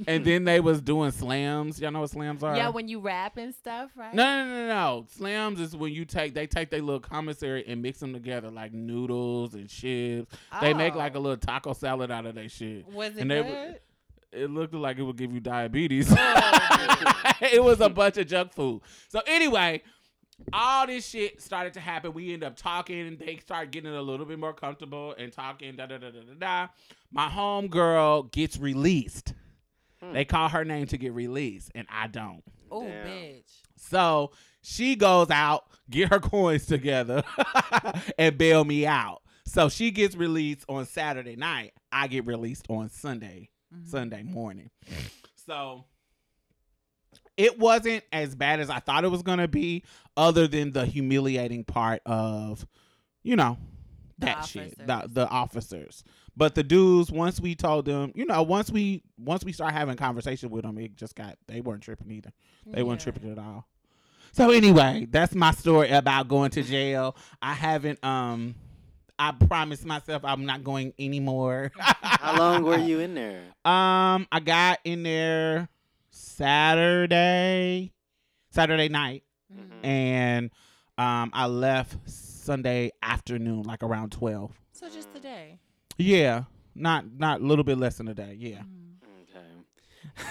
And then they was doing slams. Y'all know what slams are? Yeah, when you rap and stuff, right? No, no, no, no. Slams is when you take, they take their little commissary and mix them together like noodles and chips. Oh. They make like a little taco salad out of their shit. Was it and they good? W- It looked like it would give you diabetes. It was a bunch of junk food. So anyway... All this shit started to happen. We end up talking, and they start getting a little bit more comfortable and talking. Da da da da da da. My homegirl gets released. Hmm. They call her name to get released, and I don't. Oh, bitch! So she goes out, get her coins together, and bail me out. So she gets released on Saturday night. I get released on Sunday, mm-hmm. Sunday morning. So. It wasn't as bad as I thought it was going to be, other than the humiliating part of, you know, that the shit, the, the officers. But the dudes, once we told them, you know, once we once we start having conversation with them, it just got, they weren't tripping either. They yeah. weren't tripping at all. So anyway, that's my story about going to jail. I haven't, um, I promised myself I'm not going anymore. How long were you in there? Um, I got in there Saturday, Saturday night, mm-hmm. and um, I left Sunday afternoon, like around twelve. So just the day. Yeah, not not a little bit less than a day. Yeah. Okay.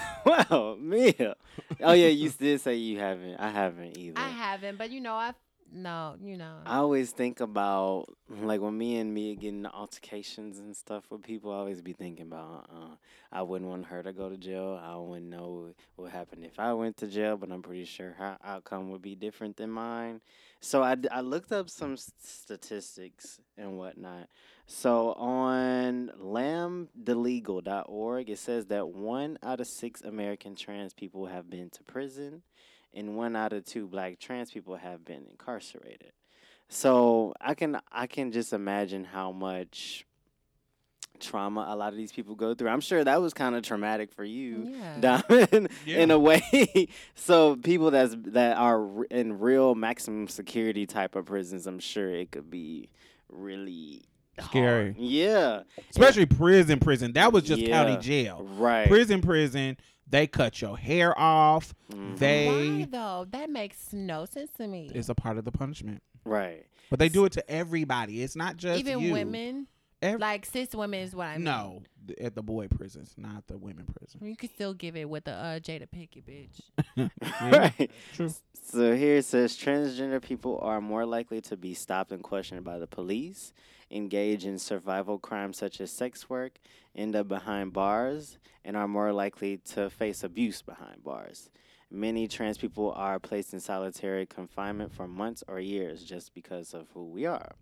Wow, Mia. Oh yeah, you did say you haven't. I haven't either. I haven't, but you know I. No, you know. I always think about, like, when me and Mia get into altercations and stuff with people, I always be thinking about, uh, I wouldn't want her to go to jail. I wouldn't know what happened if I went to jail, but I'm pretty sure her outcome would be different than mine. So I, I looked up some statistics and whatnot. So on lamb the legal dot org, it says that one out of six American trans people have been to prison. And one out of two black trans people have been incarcerated. So I can I can just imagine how much trauma a lot of these people go through. I'm sure that was kind of traumatic for you, yeah. Diamond, yeah. in a way. So people that's that are in real maximum security type of prisons, I'm sure it could be really scary. Hard. Yeah. Especially yeah. prison, prison. That was just yeah. county jail. Right. Prison, prison. They cut your hair off. Mm-hmm. They Why, though? That makes no sense to me. It's a part of the punishment. Right. But they do it to everybody. It's not just Even you. women? Every- like cis women is what I mean. No. At the boy prisons, not the women prisons. You could still give it with the uh, Jada Pinkett, bitch. yeah, right. True. So here it says, transgender people are more likely to be stopped and questioned by the police, engage in survival crimes such as sex work, end up behind bars, and are more likely to face abuse behind bars. Many trans people are placed in solitary confinement for months or years just because of who we are.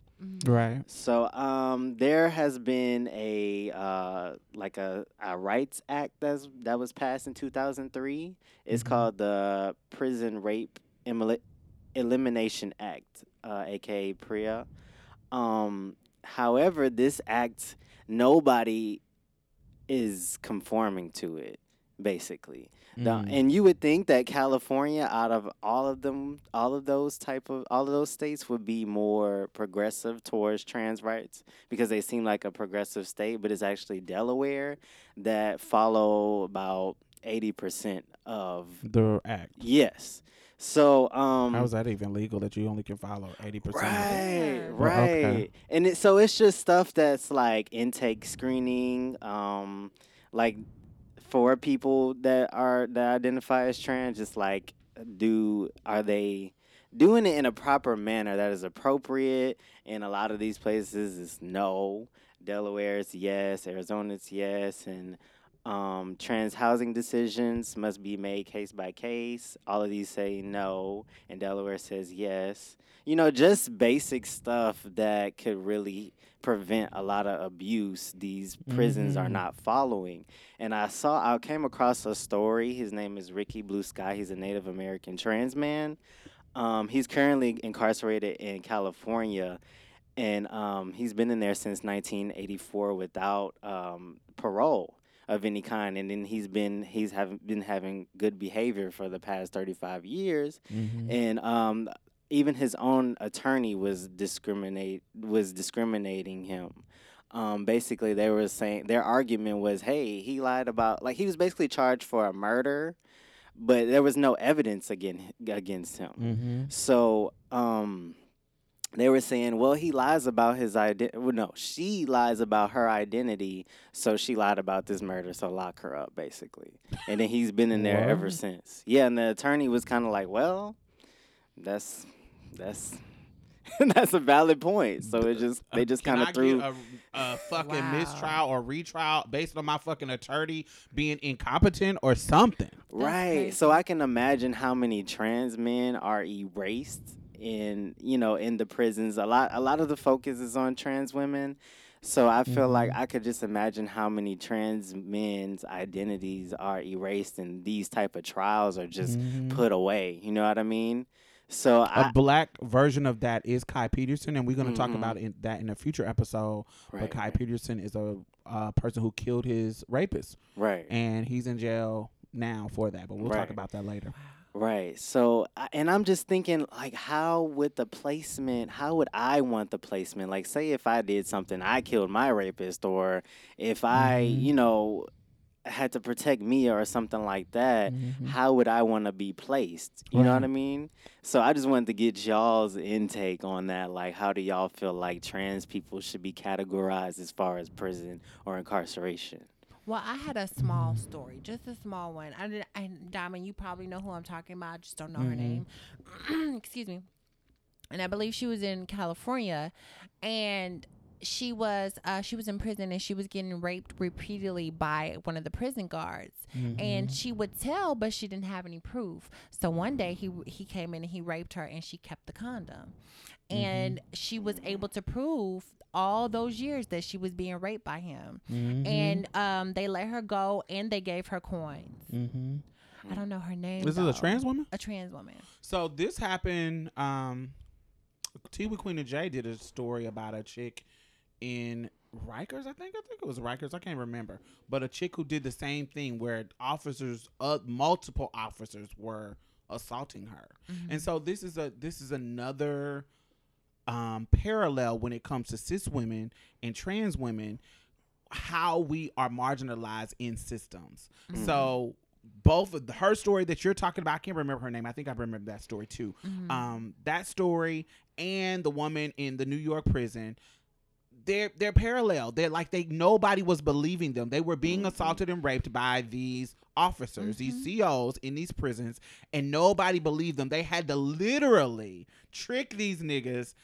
Right. So um, there has been a uh, like a, a rights act that's, that was passed in two thousand three. It's mm-hmm. called the Prison Rape Emil- Elimination Act, uh, a k a. PREA. Um, however, this act, nobody is conforming to it, basically. Mm. And you would think that California, out of all of them, all of those type of all of those states would be more progressive towards trans rights because they seem like a progressive state, but it's actually Delaware that follow about eighty percent of the act. Yes. So um, how is that even legal that you only can follow eighty percent? Right, of right. Okay. And it, so it's just stuff that's like intake screening, um, like. For people that are that identify as trans, just like do are they doing it in a proper manner that is appropriate? In a lot of these places, it's no. Delaware's yes, Arizona's yes, and um, trans housing decisions must be made case by case. All of these say no, and Delaware says yes. You know, just basic stuff that could really prevent a lot of abuse these prisons mm-hmm. are not following. And I saw, I came across a story. His name is Ricky Blue Sky. He's a Native American trans man. Um, he's currently incarcerated in California, and um, he's been in there since nineteen eighty-four without um, parole of any kind. And then he's been he's have, been having good behavior for the past thirty-five years. Mm-hmm. And um even his own attorney was discriminate was discriminating him. Um, basically, they were saying their argument was, "Hey, he lied about like he was basically charged for a murder, but there was no evidence against against him." Mm-hmm. So um, they were saying, "Well, he lies about his identity. Well, no, she lies about her identity, so she lied about this murder. So lock her up, basically." And then he's been in there what? ever since. Yeah, and the attorney was kind of like, "Well, that's." That's that's a valid point. So it just they just kind of threw a, a fucking wow. mistrial or retrial based on my fucking attorney being incompetent or something. Right. So I can imagine how many trans men are erased in you know in the prisons. A lot a lot of the focus is on trans women. So I feel mm-hmm. like I could just imagine how many trans men's identities are erased and these type of trials are just mm-hmm. put away. You know what I mean? So a I, black version of that is Kai Peterson, and we're going to mm-hmm. talk about in, that in a future episode. Right, but Kai right. Peterson is a uh, person who killed his rapist, right? And he's in jail now for that. But we'll right. talk about that later. Right. So, I- and I'm just thinking, like, how would the placement, how would I want the placement? Like, say if I did something, I killed my rapist, or if I, Mm-hmm. you know, had to protect Mia or something like that, Mm-hmm. how would I want to be placed? You know what I Right. mean? So I just wanted to get y'all's intake on that. Like, how do y'all feel like trans people should be categorized as far as prison or incarceration? Well, I had a small story, just a small one. I, did, I Diamond, you probably know who I'm talking about. I just don't know her Mm-hmm. name. Excuse me. And I believe she was in California, and she was uh, she was in prison, and she was getting raped repeatedly by one of the prison guards. Mm-hmm. And she would tell, but she didn't have any proof. So one day he he came in and he raped her, and she kept the condom. And Mm-hmm. she was able to prove all those years that she was being raped by him. Mm-hmm. And um, they let her go, and they gave her coins. Mm-hmm. I don't know her name. This though. Is a trans woman? A trans woman. So this happened. Um, T V Queen and Jay did a story about a chick in Rikers, I think. I think it was Rikers. I can't remember. But a chick who did the same thing, where officers, uh, multiple officers, were assaulting her. Mm-hmm. And so this is a this is another um, parallel when it comes to cis women and trans women, how we are marginalized in systems. Mm-hmm. So both of the, her story that you're talking about, I can't remember her name. I think I remember that story too. Mm-hmm. Um, that story and the woman in the New York prison, They're they're parallel. They're like they nobody was believing them. They were being Mm-hmm. assaulted and raped by these officers, Mm-hmm. these C Os in these prisons, and nobody believed them. They had to literally trick these niggas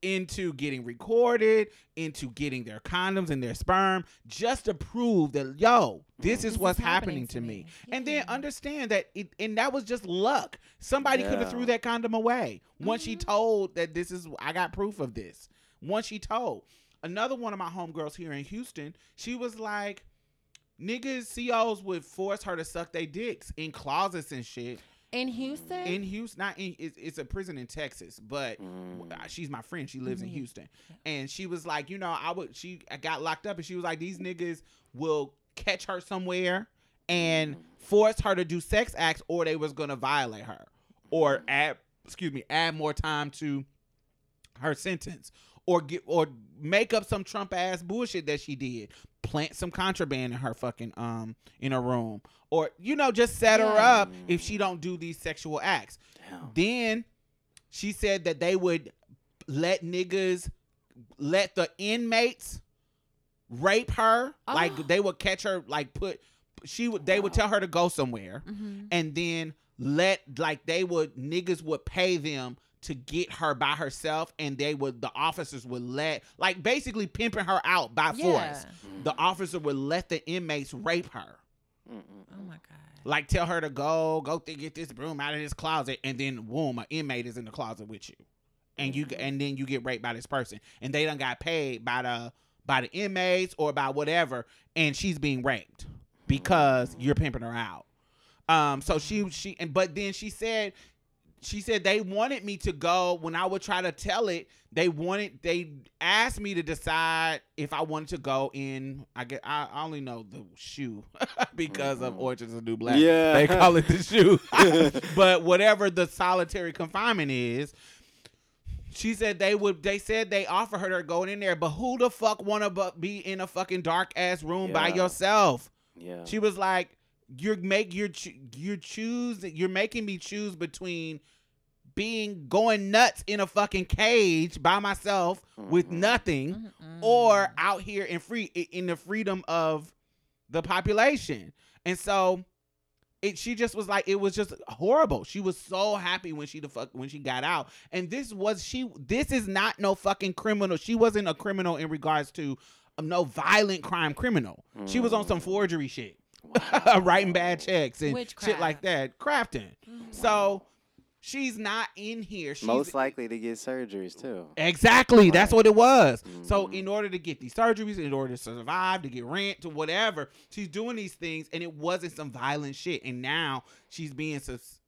into getting recorded, into getting their condoms and their sperm, just to prove that, yo, this is this what's is happening, happening to me. me. Yeah. And then understand that it, and that was just luck. Somebody yeah. could have threw that condom away once Mm-hmm. she told that this is I got proof of this. Once she told. Another one of my homegirls here in Houston, she was like, niggas, C Os would force her to suck their dicks in closets and shit. In Houston? In Houston. Not in, it's, it's a prison in Texas, but mm. she's my friend. She lives Mm-hmm. in Houston. And she was like, you know, I would. She got locked up, and she was like, these niggas will catch her somewhere and force her to do sex acts, or they was going to violate her or add, excuse me, add more time to her sentence. Or get or make up some Trump ass bullshit that she did. Plant some contraband in her fucking um in her room, or you know just set her up if she don't do these sexual acts. Damn. Then she said that they would let niggas let the inmates rape her, oh. like they would catch her, like put she would they wow. would tell her to go somewhere, Mm-hmm. and then let like they would niggas would pay them to get her by herself, and they would the officers would let like basically pimping her out by yeah. force. The officer would let the inmates rape her. Oh my god! Like tell her to go, go th- get this broom out of this closet, and then boom, an inmate is in the closet with you, and you and then you get raped by this person, and they done got paid by the by the inmates or by whatever, and she's being raped because you're pimping her out. Um, so she she and but then she said. She said they wanted me to go when I would try to tell it. They wanted, they asked me to decide if I wanted to go in. I get, I only know the shoe because of Orchards of New Black. Yeah, they call it the shoe. But whatever the solitary confinement is, she said they would. They said they offered her to go in there, but who the fuck wanna be in a fucking dark ass room yeah. by yourself? Yeah, she was like. You're make you're you're choose you're making me choose between being going nuts in a fucking cage by myself Mm-mm. with nothing, Mm-mm. or out here in free in the freedom of the population. And so, it she just was like it was just horrible. She was so happy when she the fuck when she got out. And this was she. This is not no fucking criminal. She wasn't a criminal in regards to um, no violent crime criminal. Mm. She was on some forgery shit. Wow. Writing bad checks and shit like that, crafting. Mm-hmm. So she's not in here. She's most likely to get surgeries too. Exactly, right. That's what it was. Mm-hmm. So in order to get these surgeries, in order to survive, to get rent, to whatever, she's doing these things, and it wasn't some violent shit. And now she's being sus-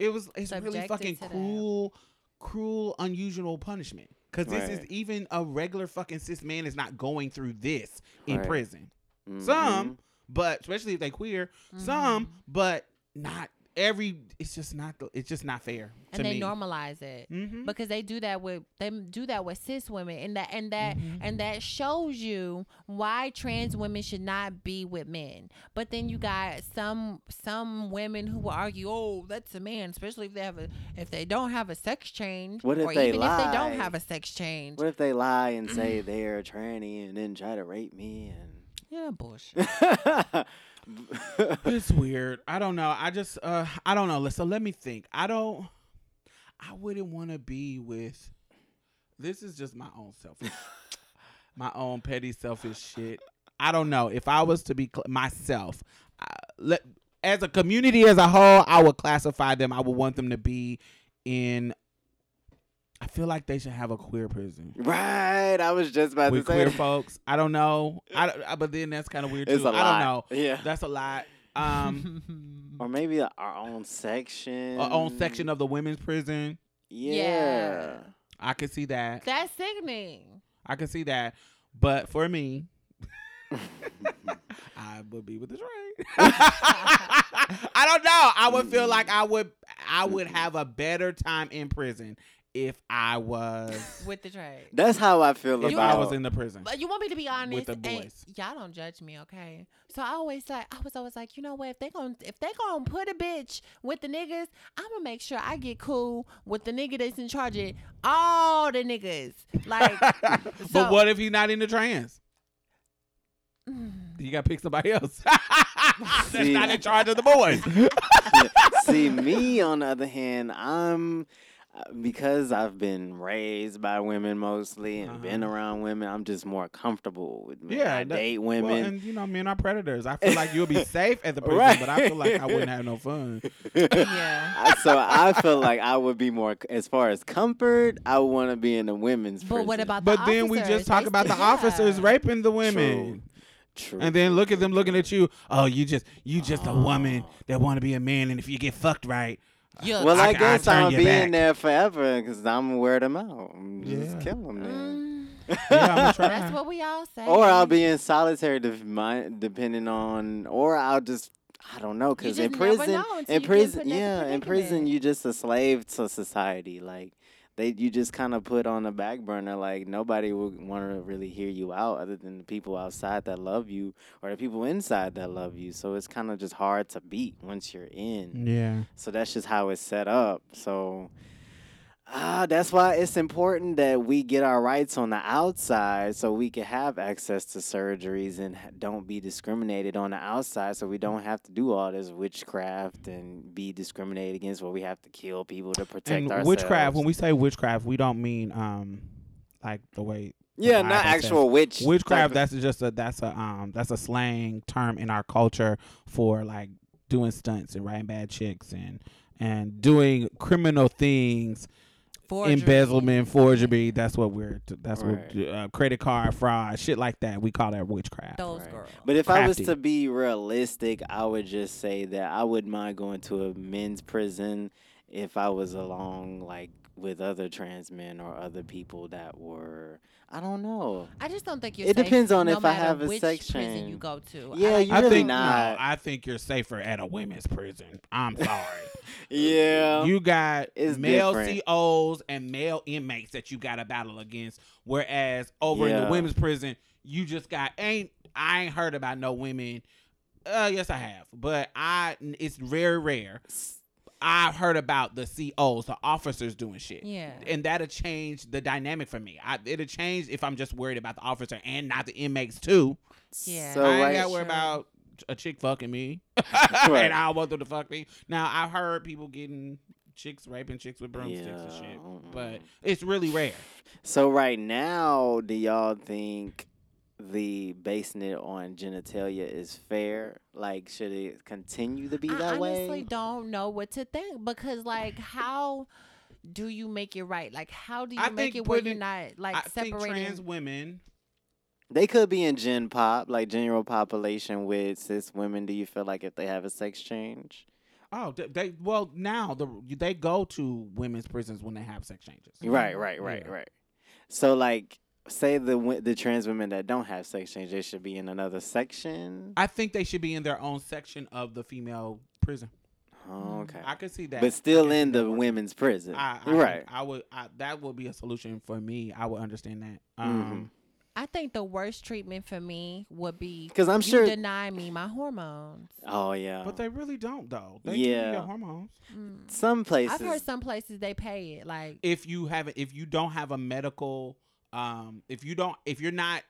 it was it's subjected really fucking cruel, that. cruel, unusual punishment. Because right. this is even a regular fucking cis man is not going through this in right. prison. Mm-hmm. Some. But especially if they queer, mm-hmm. some, but not every it's just not the, it's just not fair and to they me. Normalize it mm-hmm. because they do that with they do that with cis women and that and that mm-hmm. and that shows you why trans women should not be with men. But then you got some some women who will argue, oh, that's a man, especially if they have a if they don't have a sex change what if or they even lie? If they don't have a sex change. What if they lie and say they're a tranny and then try to rape me and yeah, bullshit. It's weird. I don't know. I just, uh, I don't know. So let me think. I don't, I wouldn't want to be with, this is just my own selfish, my own petty selfish shit. I don't know. If I was to be cl- myself, I, let, as a community as a whole, I would classify them. I would want them to be in, I feel like they should have a queer prison. Right. I was just about with to say queer that. Folks. I don't know. I, I, but then that's kind of weird, it's too. A lot. I don't know. Yeah. That's a lot. Um, or maybe our own section. Our own section of the women's prison. Yeah. yeah. I could see that. That's sickening. I could see that. But for me, I would be with the train. I don't know. I would feel like I would. I would have a better time in prison. If I was with the trade, that's how I feel if about. If I was in the prison, but you want me to be honest? With the boys, y'all don't judge me, okay? So I always like, I was always like, you know what? If they gonna if they gonna put a bitch with the niggas, I'm gonna make sure I get cool with the nigga that's in charge of all the niggas. Like, so, but what if he's not into trans? You gotta pick somebody else that's see, not in charge of the boys. See me on the other hand, I'm. Because I've been raised by women mostly and uh-huh. been around women, I'm just more comfortable with men. Yeah, I that, date women. Well, and, you know, men are predators. I feel like you'll be safe at the prison, right. But I feel like I wouldn't have no fun. Yeah. So I feel like I would be more, as far as comfort, I want to be in the women's but prison. But what about the but officers? But then we just talk they, about the yeah. officers raping the women. True. True. And then look at them looking at you. Oh, you just, you just oh. a woman that want to be a man. And if you get fucked right. Yo, well, I, I guess I'll be back. In there forever because I'm gonna wear them out. I'm just yeah. kill them. Then. Mm. Yeah, that's what we all say. Or I'll be in solitary, de- depending on, or I'll just, I don't know, because in prison, in prison, yeah, in prison, you just a slave to society. Like they, you just kind of put on the back burner. Like nobody will want to really hear you out, other than the people outside that love you or the people inside that love you. So it's kind of just hard to beat once you're in. Yeah. So that's just how it's set up. So uh, that's why it's important that we get our rights on the outside, so we can have access to surgeries and don't be discriminated on the outside. So we don't have to do all this witchcraft and be discriminated against, where we have to kill people to protect and ourselves. Witchcraft. When we say witchcraft, we don't mean um like the way. Yeah, not actual witch. Witchcraft. That's just a that's a um that's a slang term in our culture for like doing stunts and riding bad chicks and and doing criminal things. Forgery. Embezzlement, forgery, that's what we're, that's right. what, uh, credit card fraud, shit like that. We call that witchcraft. Those right. girls. But if Crafty. I was to be realistic, I would just say that I wouldn't mind going to a men's prison if I was along, like, with other trans men or other people that were, I don't know. I just don't think you're it safe. It depends on no if I have a sex change. Prison you go to. Yeah, you really not. No, I think you're safer at a women's prison. I'm sorry. Yeah. You got it's male different. C Os and male inmates that you got to battle against, whereas over yeah. in the women's prison, you just got, ain't I ain't heard about no women. Uh, yes, I have, but I it's very rare. I've heard about the C Os, the officers doing shit. Yeah. And that'll change the dynamic for me. I, it'll change if I'm just worried about the officer and not the inmates, too. Yeah. So I ain't like, got to worry sure. about a chick fucking me. Right. And I want them to fuck me. Now, I've heard people getting chicks, raping chicks with broomsticks yeah. and shit. But it's really rare. So right now, do y'all think the basing it on genitalia is fair? Like, should it continue to be that I way? I honestly don't know what to think, because, like, how do you make it right? Like, how do you I make it where you're not, like, I separating? I think trans women, they could be in gen pop, like general population with cis women. Do you feel like if they have a sex change? Oh, they well, now the they go to women's prisons when they have sex changes. Right, right, right, yeah. right. So, like, say the the trans women that don't have sex change, they should be in another section. I think they should be in their own section of the female prison. Okay. I could see that. But still in the women's prison. I, I, right. I, I would. I, that would be a solution for me. I would understand that. Um, mm-hmm. I think the worst treatment for me would be because I'm you sure deny me my hormones. Oh yeah, but they really don't though. They yeah, give you your hormones. Mm. Some places I've heard some places they pay it. Like if you have if you don't have a medical, um, if you don't if you're not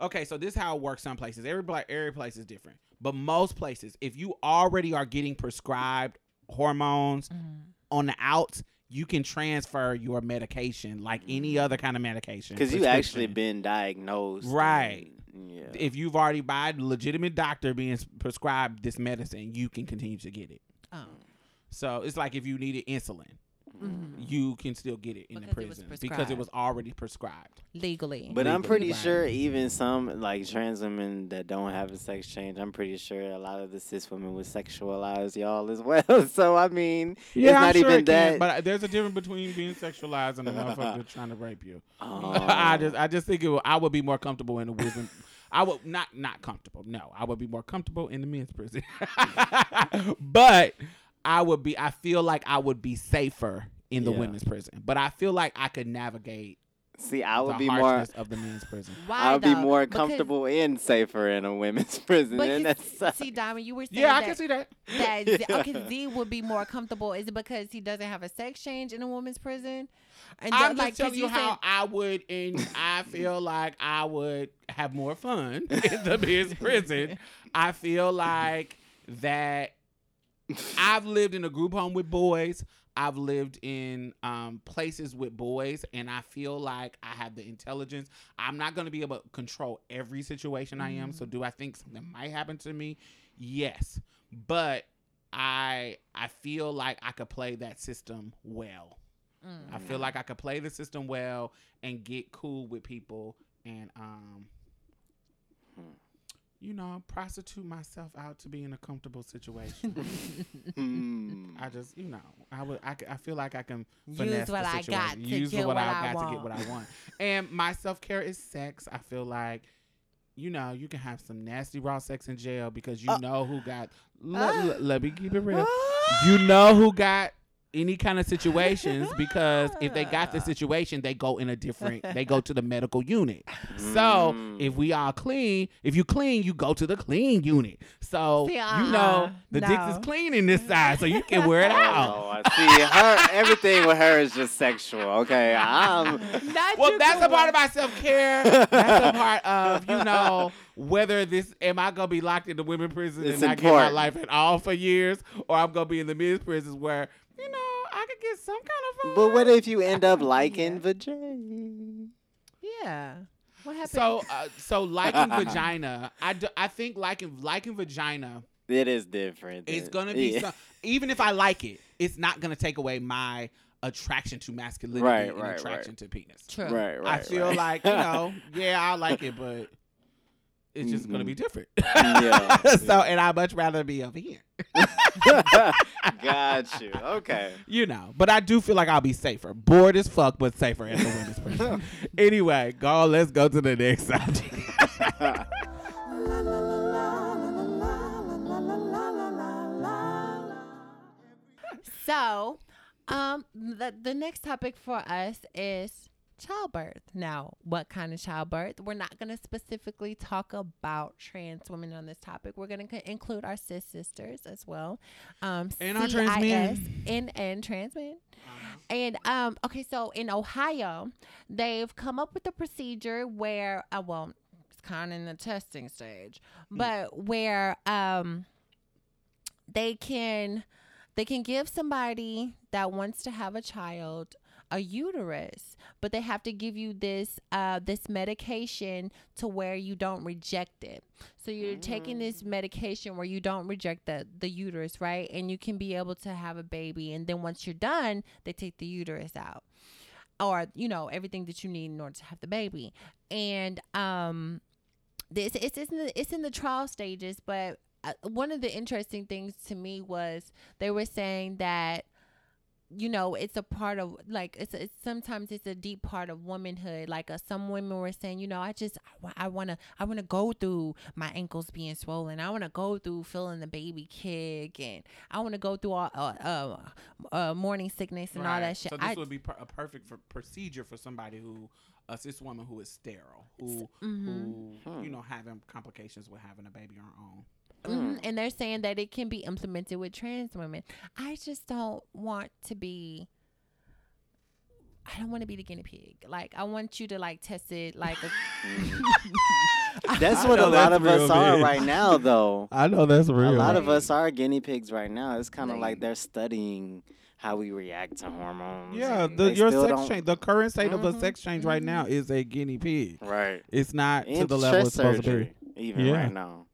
okay. So this is how it works. Some places every every place is different, but most places if you already are getting prescribed hormones mm. on the outs. You can transfer your medication like any other kind of medication. Because you've actually been diagnosed. Right. And, yeah. If you've already by a legitimate doctor being prescribed this medicine, you can continue to get it. Oh. So it's like if you needed insulin, mm-hmm. you can still get it in because the prison it because it was already prescribed. Legally. But Legally. I'm pretty right. sure even some like trans women that don't have a sex change, I'm pretty sure a lot of the cis women would sexualize y'all as well. So, I mean, yeah, it's I'm not sure even it that. Can, but there's a difference between being sexualized and a motherfucker trying to rape you. Oh. I just I just think it would, I would be more comfortable in the wisdom. I would not, not comfortable. No, I would be more comfortable in the men's prison. But I would be, I feel like I would be safer in the yeah. women's prison, but I feel like I could navigate. See, I would the be more of the men's prison. Why, I would though? be more comfortable because, and safer in a women's prison. But and you, that's, see, Diamond, you were saying yeah, that, I can see that. that yeah. Okay, Z would be more comfortable. Is it because he doesn't have a sex change in a women's prison? And I'm just like, telling you, you how saying, I would, and I feel like I would have more fun in the men's prison. I feel like that. I've lived in a group home with boys. I've lived in um, places with boys, and I feel like I have the intelligence. I'm not going to be able to control every situation I am. So do I think something might happen to me? Yes. But I I feel like I could play that system well. Mm. I feel like I could play the system well and get cool with people and, um, you know, prostitute myself out to be in a comfortable situation. mm. I just, you know, I would, I, I feel like I can finesse use what the I got to use get what, what I, I got want. to get what I want. And my self care is sex. I feel like, you know, you can have some nasty raw sex in jail because you uh, know who got. Let, uh, let, let me keep it real. Uh, you know who got any kind of situations because if they got the situation, they go in a different, they go to the medical unit. So if we are clean, if you clean, you go to the clean unit. So see, uh-uh. you know the no. dick is clean in this side, so you can wear it out. Oh, I see her. Everything with her is just sexual. Okay, I'm. Not well, that's a part of my self care. That's a part of you know. Whether this, am I going to be locked in the women's prison it's and not get my life at all for years, or I'm going to be in the men's prisons where, you know, I could get some kind of fun. But what if you end up liking yeah. vagina? Yeah. What happened? So, uh, so liking vagina, I, do, I think liking, liking vagina. It is different. It's going to be, yeah. some, even if I like it, it's not going to take away my attraction to masculinity right, and right, attraction right. to penis. True. Right, right, I feel right. like, you know, yeah, I like it, but. It's just mm-hmm. going to be different. Yeah. So, and I'd much rather be over here. Got you. Okay. You know, but I do feel like I'll be safer. Bored as fuck, but safer as a women's person. Anyway, go. Let's go to the next subject. So, um, the, the next topic for us is childbirth. Now, what kind of childbirth? We're not going to specifically talk about trans women on this topic. We're going to c- include our cis sisters as well. Um, and our trans men. And, and trans men. And, um, okay, so in Ohio, they've come up with a procedure where, uh, well, it's kind of in the testing stage, but mm. where um, they can they can give somebody that wants to have a child a uterus, but they have to give you this uh this medication to where you don't reject it. So you're mm. taking this medication where you don't reject the the uterus, right? And you can be able to have a baby, and then once you're done, they take the uterus out, or you know everything that you need in order to have the baby. And um this it's it's in the, it's in the trial stages, but uh, one of the interesting things to me was they were saying that you know, it's a part of, like, it's, it's sometimes it's a deep part of womanhood. Like, uh, some women were saying, you know, I just, I, I want to, I want to go through my ankles being swollen. I want to go through feeling the baby kick, and I want to go through all, uh, uh, uh, morning sickness and right. all that shit. So this I, would be per- a perfect for procedure for somebody who, a cis woman who is sterile, who, mm-hmm. who hmm. you know, having complications with having a baby on her own. Mm-hmm. And they're saying that it can be implemented with trans women. I just don't want to be, I don't want to be the guinea pig. Like, I want you to, like, test it like a That's I what a lot of us big. are right now, though. I know that's real. A lot right? of us are guinea pigs right now. It's kind of like, like they're studying how we react to hormones. Yeah, the, your sex don't... change, the current state mm-hmm. of a sex change mm-hmm. right now is a guinea pig. Right. It's not and to the level it's supposed to be. Even yeah. right now.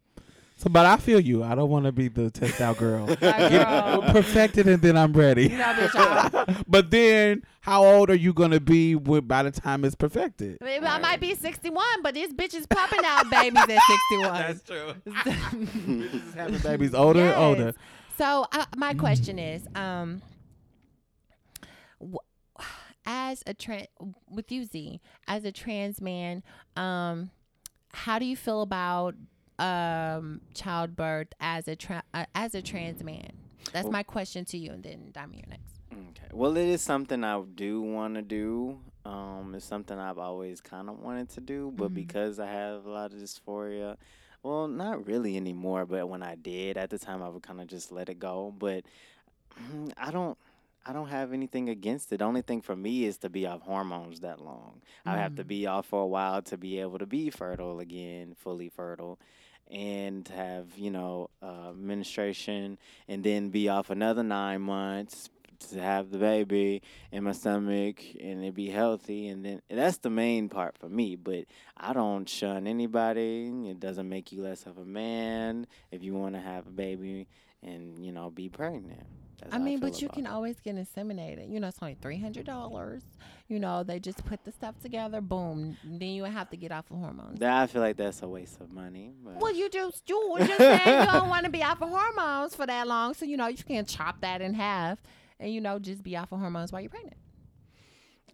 So, but I feel you. I don't want to be the test out girl. Get perfected and then I'm ready. No, bitch, but then, how old are you gonna be with, by the time it's perfected? I, mean, right. I might be sixty-one, but this bitch is popping out babies at sixty-one. That's true. Bitches is having babies older, yes. older. So uh, my question mm. is, um, w- as a trans with you, Z, as a trans man, um, how do you feel about um childbirth as a tra- uh, as a trans man? That's well, my question to you, and then Diamond, you're next. Okay. Well, it is something I do want to do. Um, it's something I've always kind of wanted to do, but mm-hmm. because I have a lot of dysphoria, well, not really anymore. But when I did, at the time, I would kind of just let it go. But mm, I don't. I don't have anything against it. The only thing for me is to be off hormones that long. Mm. I have to be off for a while to be able to be fertile again, fully fertile, and have, you know, uh, menstruation, and then be off another nine months to have the baby in my stomach and it be healthy. And then that's the main part for me. But I don't shun anybody. It doesn't make you less of a man if you want to have a baby and, you know, be pregnant. That's I mean, I but you can it. always get inseminated. You know, it's only three hundred dollars. You know, they just put the stuff together, boom. Then you have to get off of hormones. That, I feel like that's a waste of money. But. Well, you do. You were just saying you don't want to be off of hormones for that long. So, you know, you can chop that in half and, you know, just be off of hormones while you're pregnant.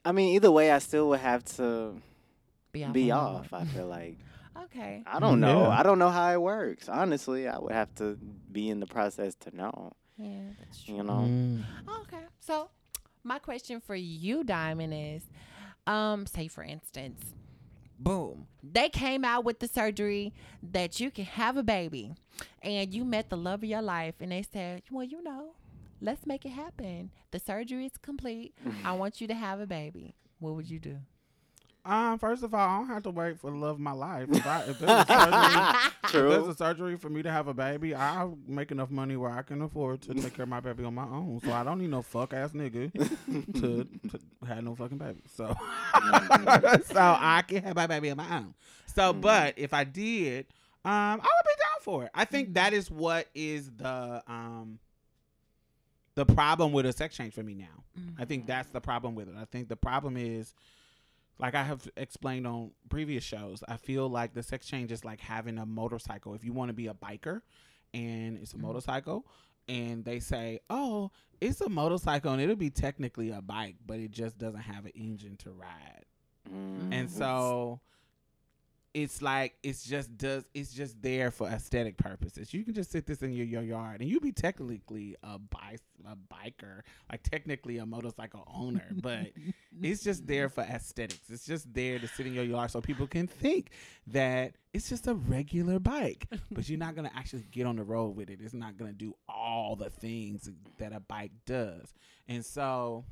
I mean, either way, I still would have to be off, be off I feel like. Okay. I don't know. Yeah. I don't know how it works. Honestly, I would have to be in the process to know. Yeah, that's true. You know. Mm. Okay. So my question for you, Diamond, is, um, say for instance, boom, they came out with the surgery that you can have a baby, and you met the love of your life, and they said, well, you know, let's make it happen. The surgery is complete. I want you to have a baby. What would you do? Um, first of all, I don't have to wait for the love of my life. If, I, if, there's a surgery, if there's a surgery for me to have a baby, I'll make enough money where I can afford to take care of my baby on my own. So I don't need no fuck ass nigga to, to have no fucking baby. So, so I can have my baby on my own. So, mm-hmm. but if I did, um, I would be down for it. I think that is what is the um. the problem with a sex change for me now. Mm-hmm. I think that's the problem with it. I think the problem is, like I have explained on previous shows, I feel like the sex change is like having a motorcycle. If you want to be a biker and it's a mm-hmm. motorcycle, and they say, oh, it's a motorcycle and it'll be technically a bike, but it just doesn't have an engine to ride. Mm-hmm. And so it's like, it's just does, it's just there for aesthetic purposes. You can just sit this in your, your yard and you be technically a bi- a biker, like technically a motorcycle owner, but it's just there for aesthetics. It's just there to sit in your yard so people can think that it's just a regular bike, but you're not going to actually get on the road with it. It's not going to do all the things that a bike does. And so...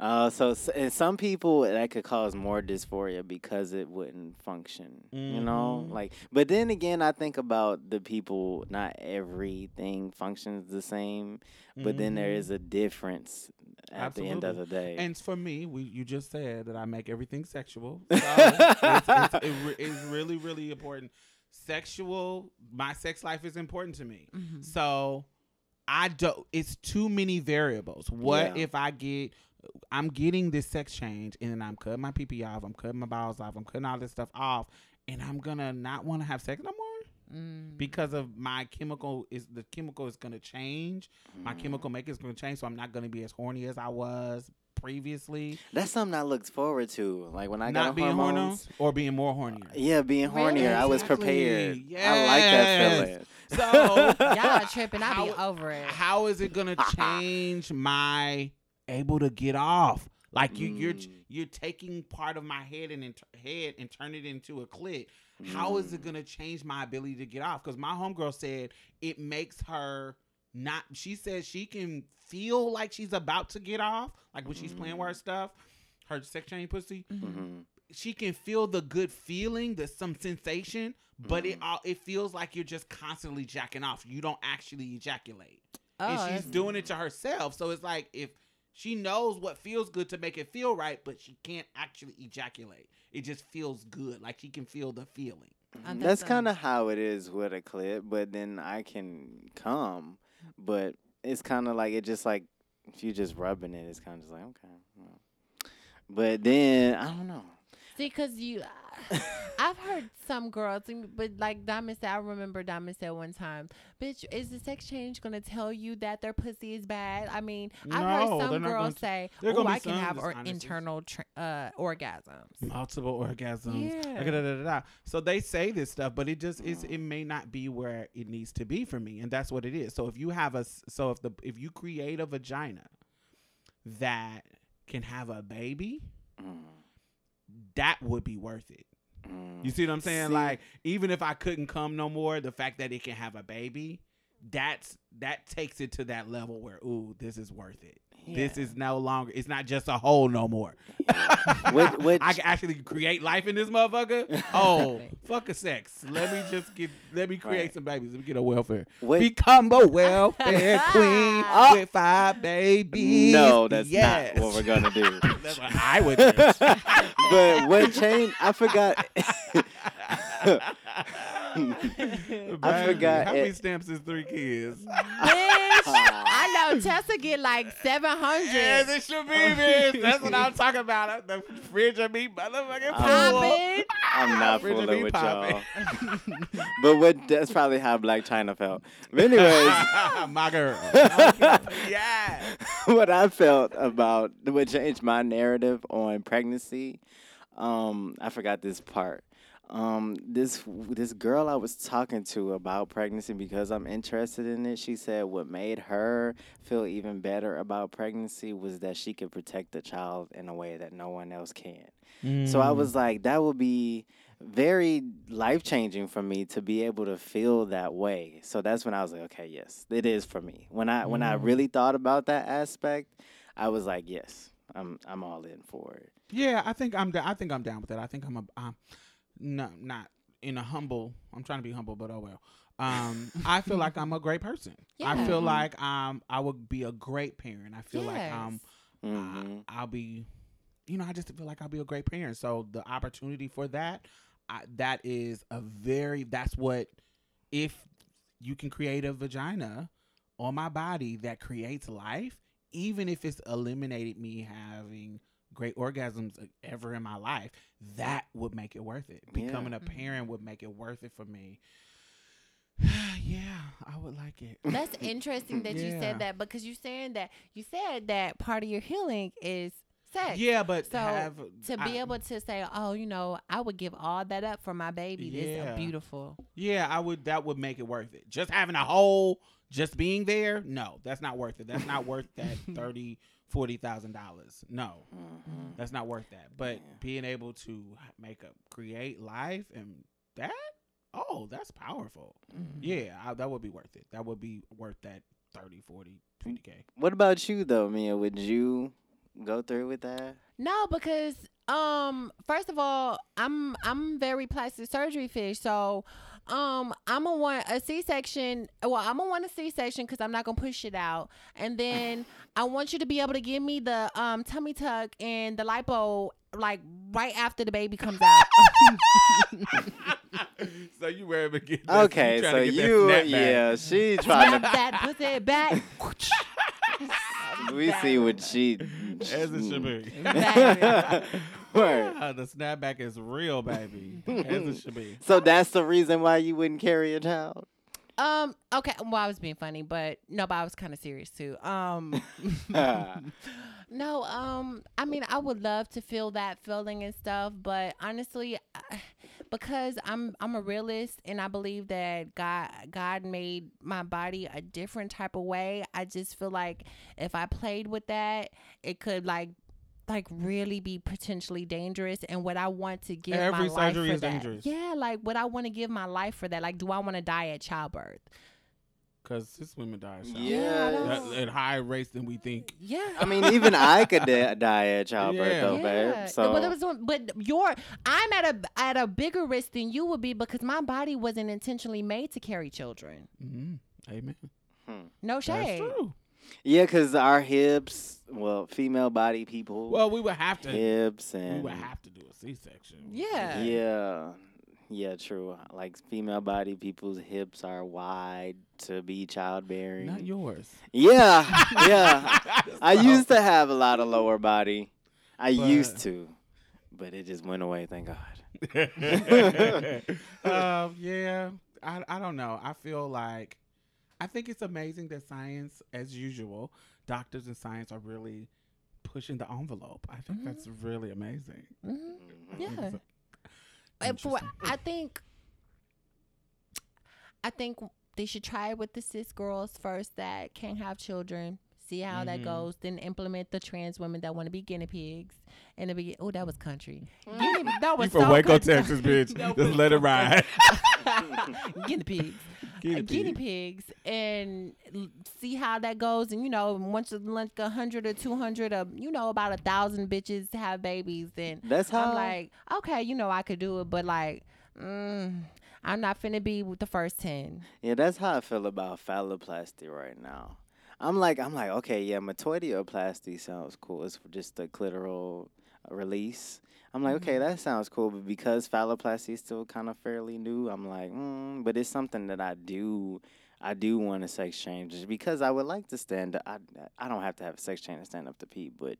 Uh, so and some people that could cause more dysphoria because it wouldn't function, mm-hmm. you know, like, but then again, I think about the people, not everything functions the same, but mm-hmm. then there is a difference at Absolutely. the end of the day. And for me, we, you just said that I make everything sexual. So it's, it's, it re- it's really, really important. Sexual, my sex life is important to me. Mm-hmm. So I don't, it's too many variables. What yeah. if I get... I'm getting this sex change and then I'm cutting my pee pee off, I'm cutting my balls off, I'm cutting all this stuff off, and I'm gonna not want to have sex no more. mm. because of my chemical is the chemical is going to change. Mm. My chemical makeup is going to change, so I'm not going to be as horny as I was previously. That's something I looked forward to. Like when I not got being hormones horny or being more horny. Yeah, being really? hornier. Exactly. I was prepared. Yes. I like that feeling. So y'all are tripping. I'll be over it. How is it gonna change my able to get off? Like you, mm. you're you're taking part of my head and inter- head and turn it into a clit. Mm. How is it gonna change my ability to get off? Because my homegirl said it makes her not. She says she can feel like she's about to get off, like when mm. she's playing with her stuff, her sex change pussy. Mm-hmm. She can feel the good feeling, the some sensation, but mm. it all it feels like you're just constantly jacking off. You don't actually ejaculate, oh, and she's doing it to herself. So it's like if she knows what feels good to make it feel right, but she can't actually ejaculate. It just feels good, like she can feel the feeling. That's kind of how it is with a clit, but then I can come, but it's kind of like it just like if you just rubbing it, it's kind of just like okay, well. But then I don't know. See, because you, I've heard some girls, but like Diamond said, I remember Diamond said one time, bitch, is the sex change going to tell you that their pussy is bad? I mean, I've no, heard some girls say, oh, I can have or internal tra- uh, orgasms. Multiple orgasms. Yeah. Da, da, da, da, da. So they say this stuff, but it just is, it may not be where it needs to be for me. And that's what it is. So if you have a, so if the, if you create a vagina that can have a baby, mm. that would be worth it. Mm. You see what I'm saying? See? Like, even if I couldn't come no more, the fact that it can have a baby, that's that takes it to that level where, ooh, this is worth it. Yeah. This is no longer, it's not just a hole no more. Yeah. which, which, I can actually create life in this motherfucker. Oh, fuck a sex. Let me just get, let me create right. some babies. Let me get a welfare. Wait. Become a welfare queen oh. with five babies. No, that's yes. not what we're going to do. That's what I would do. But what changed, I forgot. Baby, I forgot. How many stamps is three kids? Bitch, I know Tessa get like seven hundred. Yes, it should be, bitch. That's what I'm talking about. The fridge of me, motherfucking popping. I'm not fooling with poppin'. y'all. But what? That's probably how Black China felt. But anyways, my girl. Yeah. What I felt about what changed my narrative on pregnancy. Um, I forgot this part. Um, this this girl I was talking to about pregnancy, because I'm interested in it, she said what made her feel even better about pregnancy was that she could protect the child in a way that no one else can. Mm. So I was like, that would be very life-changing for me to be able to feel that way. So that's when I was like, okay, yes, it is for me. When I mm. when I really thought about that aspect, I was like, yes, I'm I'm all in for it. Yeah, I think I'm da- I think I'm down with that. I think I'm a I'm No, not in a humble. I'm trying to be humble, but oh well. Um, I feel like I'm a great person. Yeah. I feel like um, I would be a great parent. I feel yes. like um, mm-hmm. I, I'll be, you know, I just feel like I'll be a great parent. So the opportunity for that, I, that is a very, that's what, if you can create a vagina on my body that creates life, even if it's eliminated me having great orgasms ever in my life, that would make it worth it. Becoming yeah. a parent would make it worth it for me. Yeah, I would like it. That's interesting that yeah. you said that, because you're saying that you said that part of your healing is sex. Yeah, but so have, to be I, able to say, oh, you know, I would give all that up for my baby. Yeah. It's beautiful. Yeah, I would. That would make it worth it. Just having a whole, just being there. No, that's not worth it. That's not worth that thirty. Forty thousand dollars. No, mm-hmm. that's not worth that. But yeah. being able to make a create life and that, oh, that's powerful. Mm-hmm. Yeah, I, that would be worth it. That would be worth that thirty, forty, twenty K. What about you though, Mia? Would you go through with that? No, because um, first of all, I'm I'm very plastic surgery fish, so. Um, I'm gonna want a C-section. Well, I'm gonna want a C-section because I'm not gonna push it out. And then I want you to be able to give me the um tummy tuck and the lipo like right after the baby comes out. So you were able to get this, okay. So you, yeah, she trying to snap that pussy back. We see what she As it should be. Right. Yeah, the snapback is real, baby. As it should be. So that's the reason why you wouldn't carry a child? Um. Okay. Well, I was being funny, but no, but I was kind of serious too. Um. no. Um. I mean, I would love to feel that feeling and stuff, but honestly, I, because I'm I'm a realist and I believe that God God made my body a different type of way. I just feel like if I played with that, it could like. like really be potentially dangerous, and what I want to give every my surgery life for is that. Dangerous. Yeah, like what I want to give my life for that. Like, do I want to die at childbirth? Because cis women die at childbirth. Yeah, at higher rates than we think. Yeah, I mean, even I could de- die at childbirth, yeah. though, yeah. babe. So, but, it was, but your I'm at a at a bigger risk than you would be because my body wasn't intentionally made to carry children. Mm-hmm. Amen. Hmm. No shade. That's true. Yeah, because our hips, well, female body people. Well, we would have to hips and we would have to do a C-section. Yeah, yeah, yeah. True. Like female body people's hips are wide to be childbearing. Not yours. Yeah, yeah. I used to have a lot of lower body. I but, used to, but it just went away. Thank God. uh, yeah, I I don't know. I feel like. I think it's amazing that science, as usual, doctors and science are really pushing the envelope. I think mm-hmm. that's really amazing. Mm-hmm. Yeah. So, For, I think I think they should try it with the cis girls first that can't have children. See how mm-hmm. that goes. Then implement the trans women that want to be guinea pigs. And the be oh, that was country. Guinea, that was you from so Waco, country. Texas, bitch. Just was, let it ride. guinea pigs. Guinea, guinea pigs. pigs. And see how that goes. And you know, once you like a hundred or two hundred or you know, about a thousand bitches have babies. And that's how I'm like, okay, you know, I could do it, but like, mm, I'm not finna be with the first ten. Yeah, that's how I feel about phalloplasty right now. I'm like, I'm like, okay, yeah, metoidioplasty sounds cool. It's just a clitoral release. I'm like, okay, that sounds cool, but because phalloplasty is still kind of fairly new, I'm like, mm, but it's something that I do, I do want to sex change because I would like to stand up. I, I don't have to have a sex change to stand up to pee, but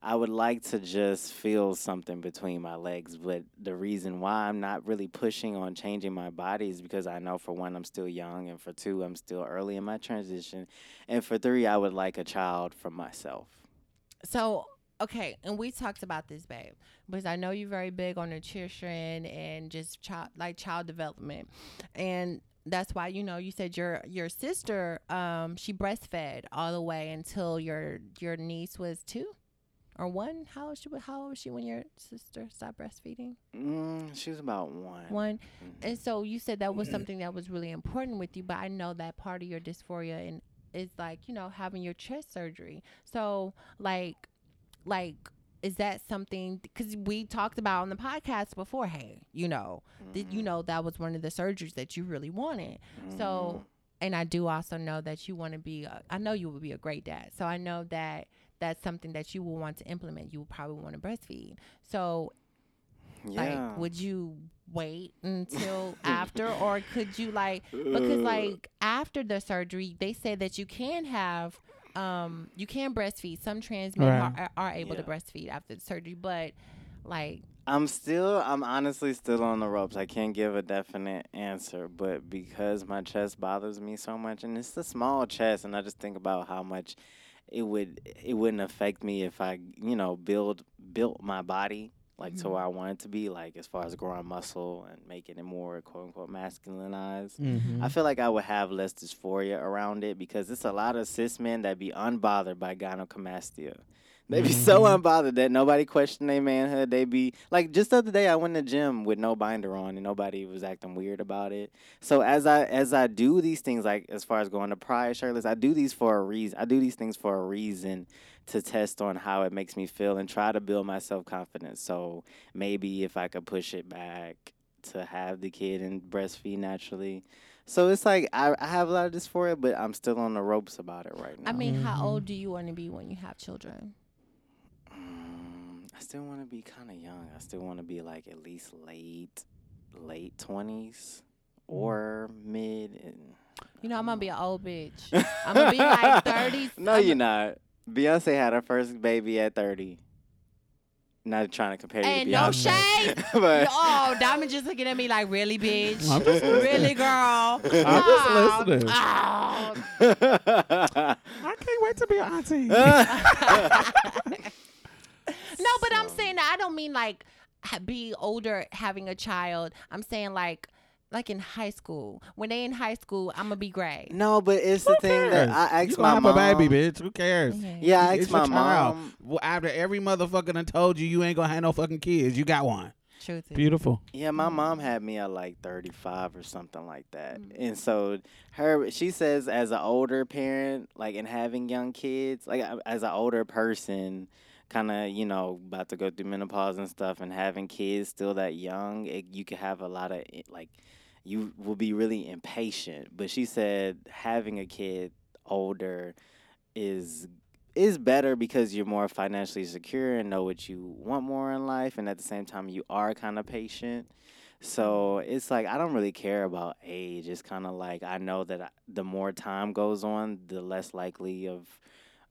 I would like to just feel something between my legs. But the reason why I'm not really pushing on changing my body is because I know, for one, I'm still young, and for two, I'm still early in my transition, and for three, I would like a child from myself. So, okay, and we talked about this, babe, because I know you're very big on nutrition and just child, like child development, and that's why, you know, you said your your sister, um, she breastfed all the way until your your niece was two. Or one? How old she? How old was she when your sister stopped breastfeeding? Mm, she was about one. One, mm-hmm. And so you said that was something that was really important with you. But I know that part of your dysphoria and is like, you know, having your chest surgery. So like, like is that something? Because we talked about on the podcast before. Hey, you know, mm-hmm. th- you know that was one of the surgeries that you really wanted. Mm-hmm. So, and I do also know that you want to be. A, I know you would be a great dad. So I know that. That's something that you will want to implement. You will probably want to breastfeed. So, yeah. like, would you wait until after, or could you like because like after the surgery, they say that you can have, um, you can breastfeed. Some trans men right. are, are able yeah. to breastfeed after the surgery, but like I'm still, I'm honestly still on the ropes. I can't give a definite answer, but because my chest bothers me so much, and it's a small chest, and I just think about how much. It would it wouldn't affect me if I you know build built my body like mm-hmm. to where I want it to be, like as far as growing muscle and making it more quote unquote masculinized. Mm-hmm. I feel like I would have less dysphoria around it because it's a lot of cis men that be unbothered by gynecomastia. They be mm-hmm. so unbothered that nobody questioned their manhood. They be like, just the other day I went to the gym with no binder on and nobody was acting weird about it. So as I as I do these things, like as far as going to P R E A shirtless, I do these for a reason. I do these things for a reason to test on how it makes me feel and try to build my self-confidence. So maybe if I could push it back to have the kid and breastfeed naturally. So it's like I, I have a lot of dysphoria, but I'm still on the ropes about it right now. I mean, mm-hmm. how old do you want to be when you have children? I still want to be kind of young. I still want to be like at least late, late twenties or mid. And, you know, I'm going to be an old bitch. I'm going to be like thirties. No, I'm you're not. Beyonce had her first baby at thirty. Not trying to compare you and to Beyonce. And no shade. But oh, Diamond just looking at me like, really, bitch? I'm just really, girl? I'm oh, just listening. Oh. I can't wait to be an auntie. No, but so. I'm saying that I don't mean like be older having a child. I'm saying like like in high school. When they in high school, I'm gonna be gray. No, but it's Who the cares? Thing that I asked you my mom. You have a baby, bitch. Who cares? Yeah, yeah I asked it's my mom. Well, after every motherfucker done told you you ain't gonna have no fucking kids, you got one. Truth is. Beautiful. Yeah, my mom had me at like thirty-five or something like that. Mm-hmm. And so her, she says as an older parent, like and having young kids, like as an older person, kind of, you know, about to go through menopause and stuff and having kids still that young, it, you can have a lot of, it, like, you will be really impatient. But she said having a kid older is is better because you're more financially secure and know what you want more in life. And at the same time, you are kind of patient. So it's like I don't really care about age. It's kind of like I know that I, the more time goes on, the less likely of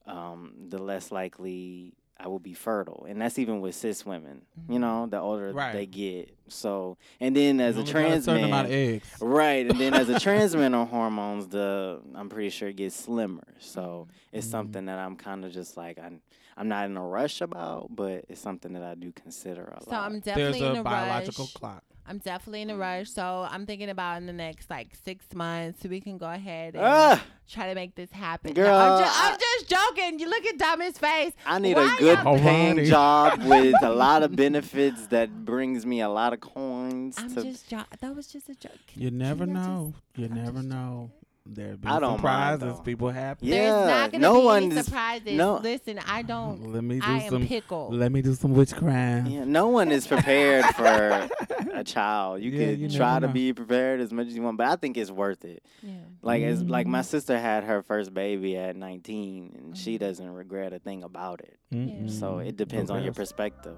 um, the less likely I will be fertile. And that's even with cis women, you know, the older right. they get. So, and then as you a trans man, about eggs. Right. And then as a trans man on hormones, the, I'm pretty sure it gets slimmer. So it's mm-hmm. something that I'm kind of just like, I'm, I'm not in a rush about, but it's something that I do consider a so lot. So I'm definitely There's in a, a biological rush. Clock. I'm definitely in a rush. So I'm thinking about in the next like six months, we can go ahead and uh, try to make this happen. Girl, no, I'm, just, I'm just joking. You look at Diamond's face. I need Why a good paying th- job with a lot of benefits that brings me a lot of coins. I'm to just jo- that was just a joke. You never know. Just, you I'm never know. Joking. There've been I don't surprises. Mind, people happen. Yeah, there's not gonna no be one any surprises. Is, no. Listen, I don't. Let me do I some, am pickled. Let me do some witchcraft. Yeah, no one is prepared for a child. You yeah, can you try to know. Be prepared as much as you want, but I think it's worth it. Yeah. Like mm-hmm. it's like my sister had her first baby at nineteen, and mm-hmm. she doesn't regret a thing about it. Mm-hmm. Yeah. So it depends okay. on your perspective.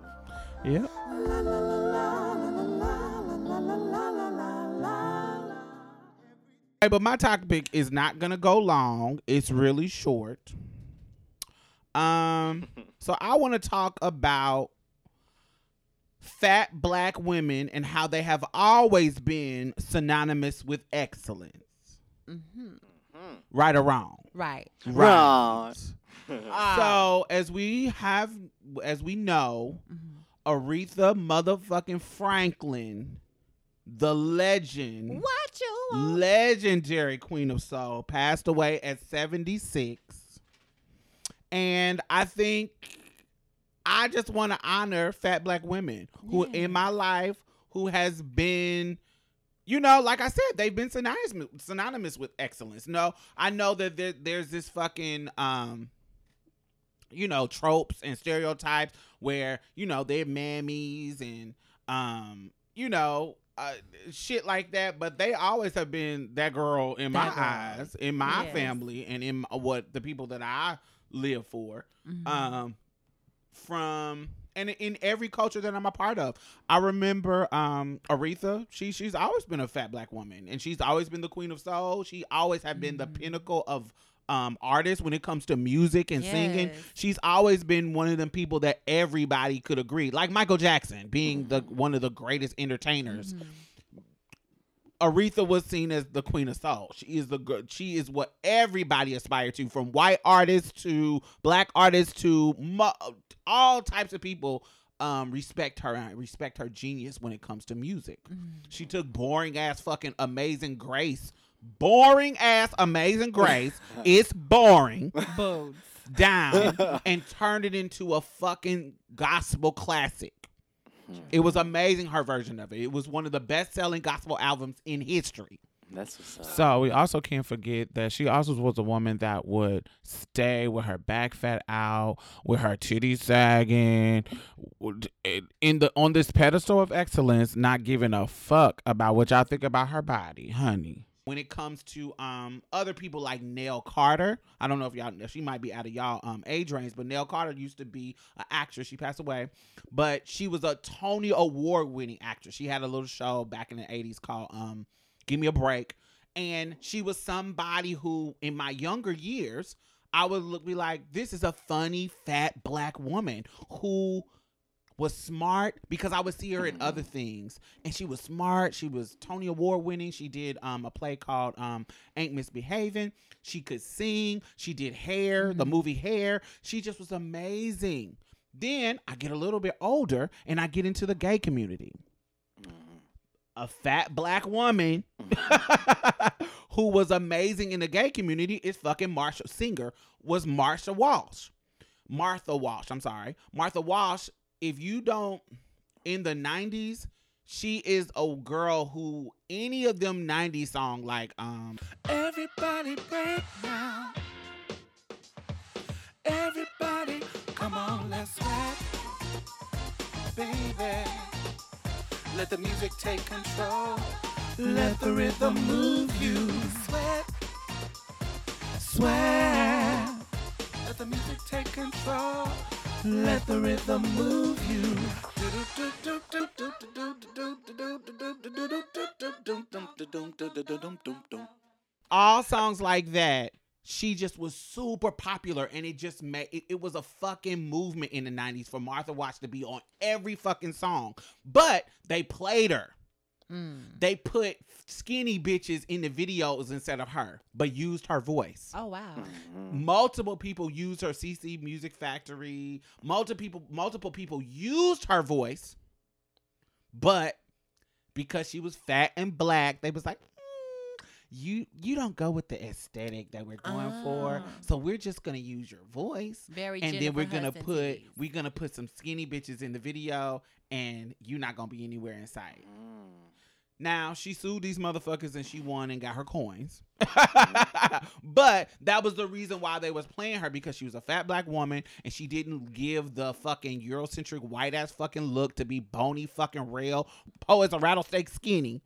Yeah. Hey, but my topic is not gonna go long. It's really short. Um, so I want to talk about fat black women and how they have always been synonymous with excellence. Mm-hmm. Right or wrong? Right. Wrong. Right. So as we have, as we know, mm-hmm. Aretha motherfucking Franklin. The legend, what you want? Legendary Queen of Soul, passed away at seventy-six. And I think I just want to honor fat black women who yeah. in my life, who has been, you know, like I said, they've been synonymous, synonymous with excellence. No, I know that there, there's this fucking, um, you know, tropes and stereotypes where, you know, they're mammies and, um, you know, Uh, shit like that, but they always have been that girl in that my girl. eyes, in my yes. family, and in what the people that I live for. Mm-hmm. Um, from and in every culture that I'm a part of, I remember um, Aretha. She she's always been a fat black woman, and she's always been the Queen of Soul. She always have been mm-hmm. the pinnacle of um, artists when it comes to music and yes. singing. She's always been one of them people that everybody could agree, like Michael Jackson being mm-hmm. the one of the greatest entertainers. Mm-hmm. Aretha was seen as the Queen of Soul. She is the she is what everybody aspired to, from white artists to black artists to mo- all types of people. Um, respect her and respect her genius when it comes to music. Mm-hmm. She took boring ass fucking Amazing Grace. Boring ass Amazing Grace. It's boring. Bones. Down and turned it into a fucking gospel classic. It was amazing, her version of it. It was one of the best-selling gospel albums in history. That's what's up. So we also can't forget that she also was a woman that would stay with her back fat out, with her titties sagging, in the on this pedestal of excellence, not giving a fuck about what y'all think about her body, honey. When it comes to um, other people like Nell Carter, I don't know if y'all know, she might be out of y'all um, age range, but Nell Carter used to be an actress. She passed away, but she was a Tony Award winning actress. She had a little show back in the eighties called um, Give Me a Break. And she was somebody who, in my younger years, I would look, be like, this is a funny, fat black woman who was smart, because I would see her in other things. And she was smart. She was Tony Award winning. She did um, a play called um, Ain't Misbehavin'. She could sing. She did Hair, mm-hmm. the movie Hair. She just was amazing. Then I get a little bit older and I get into the gay community. A fat black woman who was amazing in the gay community is fucking Marsha Singer was Marsha Wash. Martha Wash, I'm sorry. Martha Wash, if you don't, in the nineties, she is a girl who any of them nineties song like um Everybody Break Now. Everybody, come on, let's sweat. Baby. Let the music take control. Let the rhythm move you. Sweat. Sweat. Let the music take control. Let the rhythm move you. All songs like that. She just was super popular, and it just made it, it was a fucking movement in the nineties for Martha Wash to be on every fucking song. But they played her. Mm. They put skinny bitches in the videos instead of her, but used her voice. Oh wow! Mm-hmm. Multiple people used her. C C Music Factory. Multiple people. Multiple people used her voice, but because she was fat and black, they was like, You you don't go with the aesthetic that we're going oh. for, so we're just gonna use your voice, Very and Jennifer then we're gonna put days. we're gonna put some skinny bitches in the video, and you're not gonna be anywhere in sight. Mm. Now she sued these motherfuckers and she won and got her coins, but that was the reason why they was playing her, because she was a fat black woman and she didn't give the fucking Eurocentric white ass fucking look to be bony fucking rail. Oh, it's a rattlesnake skinny.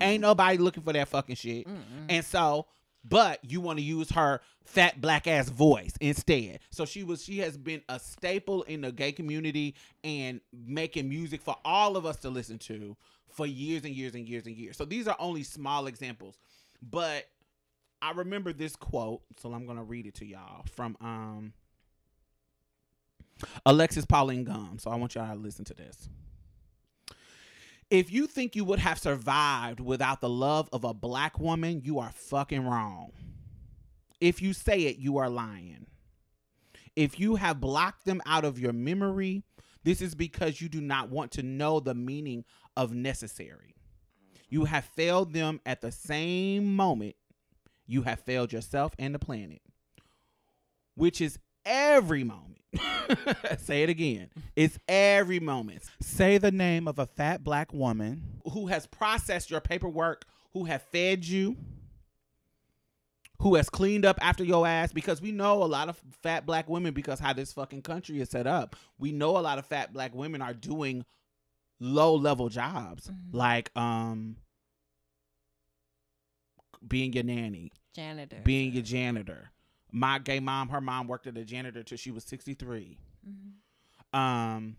Ain't nobody looking for that fucking shit. Mm-hmm. And so, but you want to use her fat black ass voice instead. So she was, she has been a staple in the gay community and making music for all of us to listen to for years and years and years and years. So these are only small examples, but I remember this quote. So I'm going to read it to y'all from, um, Alexis Pauline Gum. So I want y'all to listen to this. If you think you would have survived without the love of a black woman, you are fucking wrong. If you say it, you are lying. If you have blocked them out of your memory, this is because you do not want to know the meaning of necessary. You have failed them at the same moment you have failed yourself and the planet, which is every moment. Say it again. It's every moment. Say the name of a fat black woman who has processed your paperwork, who have fed you, who has cleaned up after your ass, because we know a lot of fat black women, because how this fucking country is set up, we know a lot of fat black women are doing low level jobs, mm-hmm. like um being your nanny, janitor, being your janitor. My gay mom, her mom worked at a janitor till she was sixty-three. Mm-hmm. Um,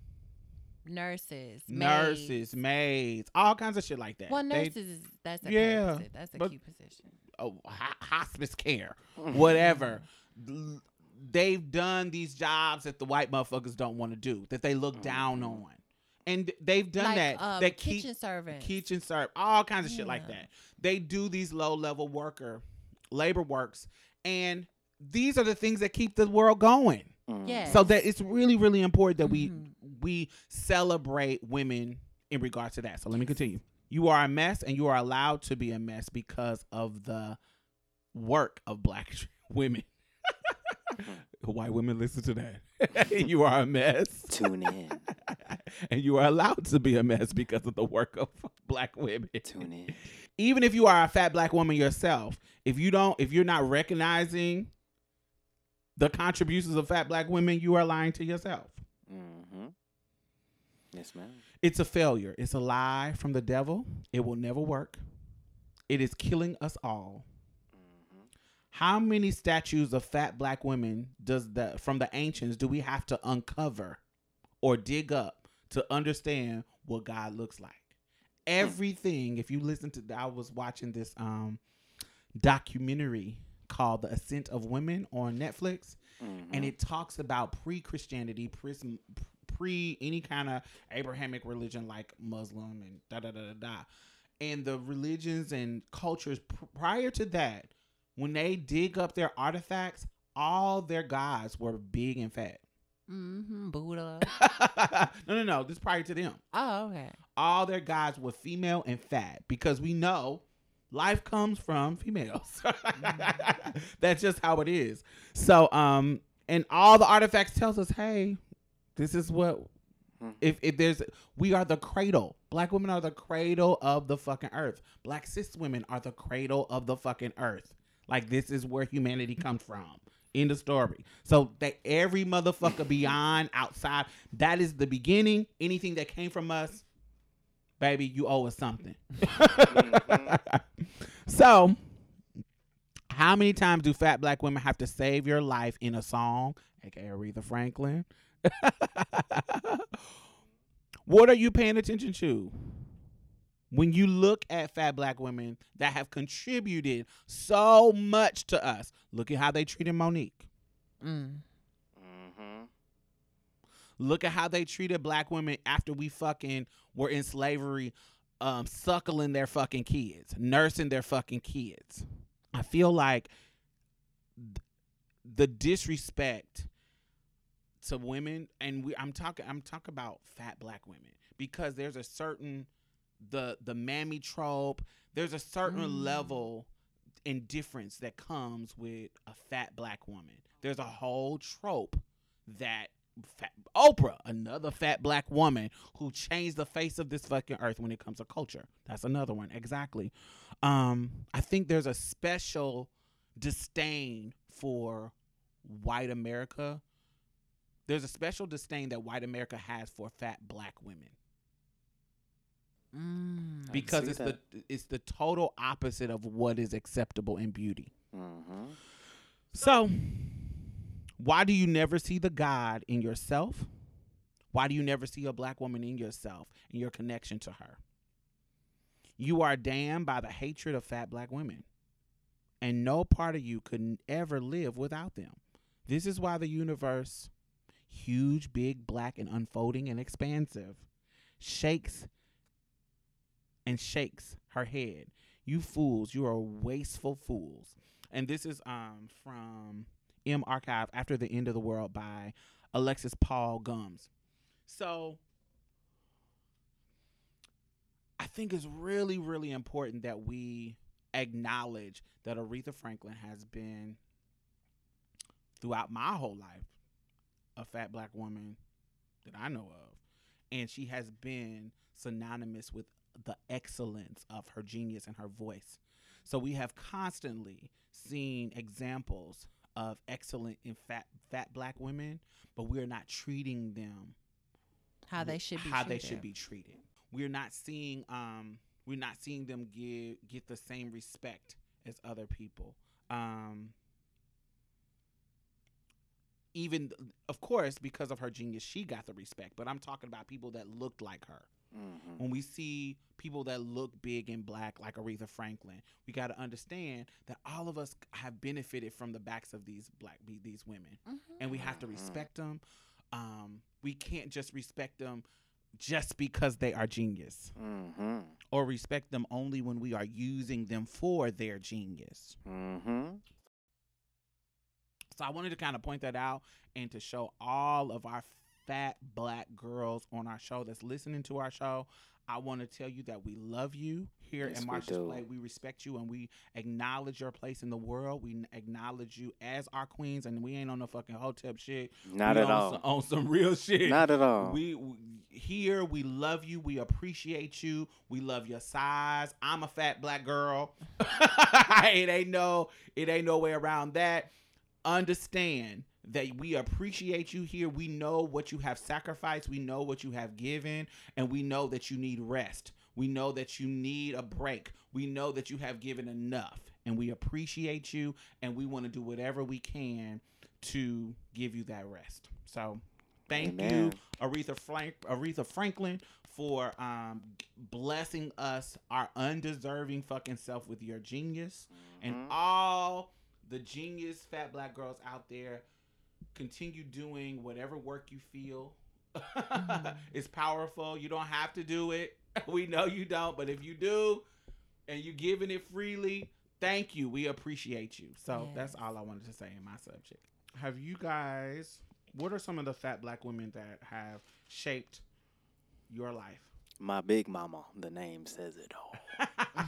nurses, nurses, maids. maids, all kinds of shit like that. Well, nurses, they, that's a yeah, that's a but, cute position. Oh, hospice care, whatever. They've done these jobs that the white motherfuckers don't want to do, that they look down on, and they've done like, that. Um, that kitchen keep, servants, kitchen serve, all kinds of yeah. shit like that. They do these low level worker labor works, and these are the things that keep the world going. Yes. So that it's really, really important that we mm-hmm. we celebrate women in regards to that. So let me continue. You are a mess, and you are allowed to be a mess because of the work of black women. White women, listen to that. You are a mess. Tune in. And you are allowed to be a mess because of the work of black women. Tune in. Even if you are a fat black woman yourself, if you don't, if you're not recognizing the contributions of fat black women, you are lying to yourself. Mm-hmm. Yes, ma'am. It's a failure. It's a lie from the devil. It will never work. It is killing us all. Mm-hmm. How many statues of fat black women does the from the ancients do we have to uncover or dig up to understand what God looks like? Everything. If you listen to, I was watching this um documentary called The Ascent of Women on Netflix. Mm-hmm. And it talks about pre-Christianity, pre, pre any kind of Abrahamic religion like Muslim and da da da da da. And the religions and cultures prior to that, when they dig up their artifacts, all their gods were big and fat. Mm-hmm, Buddha. no, no, no. This is prior to them. Oh, okay. All their gods were female and fat because we know life comes from females. Mm-hmm. That's just how it is. So, um, and all the artifacts tells us, hey, this is what. If if there's, we are the cradle. Black women are the cradle of the fucking earth. Black cis women are the cradle of the fucking earth. Like, this is where humanity comes from. End of story. So that every motherfucker beyond, outside, that is the beginning. Anything that came from us, baby, you owe us something. So, how many times do fat black women have to save your life in a song? A K A Aretha Franklin. What are you paying attention to when you look at fat black women that have contributed so much to us? Look at how they treated Monique. Mm. Mm-hmm. Look at how they treated black women after we fucking were in slavery, um, suckling their fucking kids, nursing their fucking kids. I feel like th- the disrespect to women, and we, I'm talking, I'm talking about fat black women, because there's a certain, the the mammy trope. There's a certain mm. level in difference that comes with a fat black woman. There's a whole trope that fat, Oprah, another fat black woman who changed the face of this fucking earth when it comes to culture. That's another one, exactly. Um, I think there's a special disdain for white America. There's a special disdain that white America has for fat black women. Mm, because it's that. the it's the total opposite of what is acceptable in beauty. Mm-hmm. So, why do you never see the God in yourself? Why do you never see a black woman in yourself and your connection to her? You are damned by the hatred of fat black women. And no part of you could ever live without them. This is why the universe, huge, big, black, and unfolding and expansive, shakes and shakes her head. You fools, you are wasteful fools. And this is um from M Archive, After the End of the World by Alexis Paul Gumbs. So I think it's really, really important that we acknowledge that Aretha Franklin has been, throughout my whole life, a fat black woman that I know of, and she has been synonymous with the excellence of her genius and her voice. So we have constantly seen examples of excellent and fat fat black women, but we are not treating them how they should be how treated. they should be treated. We're not seeing um we're not seeing them give get the same respect as other people. Um, Even, of course, because of her genius, she got the respect. But I'm talking about people that looked like her. Mm-hmm. When we see people that look big and black like Aretha Franklin, we got to understand that all of us have benefited from the backs of these black these women. Mm-hmm. And we have to respect them. Um, we can't just respect them just because they are genius. Mm-hmm. Or respect them only when we are using them for their genius. Mm-hmm. So I wanted to kind of point that out and to show all of our fat black girls on our show that's listening to our show. I want to tell you that we love you here yes, at Marsha's Plate. We respect you and we acknowledge your place in the world. We acknowledge you as our queens, and we ain't on no fucking hotep shit. Not we at on all. Some, on some real shit. Not at all. We, we here. We love you. We appreciate you. We love your size. I'm a fat black girl. it ain't no. It ain't no way around that. Understand that we appreciate you here. We know what you have sacrificed. We know what you have given. And we know that you need rest. We know that you need a break. We know that you have given enough. And we appreciate you. And we want to do whatever we can to give you that rest. So thank Amen. you, Aretha, Frank- Aretha Franklin, for um, blessing us, our undeserving fucking self, with your genius. Mm-hmm. And all the genius fat black girls out there, continue doing whatever work you feel mm-hmm. is powerful. You don't have to do it. We know you don't, but if you do and you're giving it freely, thank you. We appreciate you. So yes. that's all I wanted to say in my subject. Have you guys, what are some of the fat black women that have shaped your life? My big mama, the name says it all.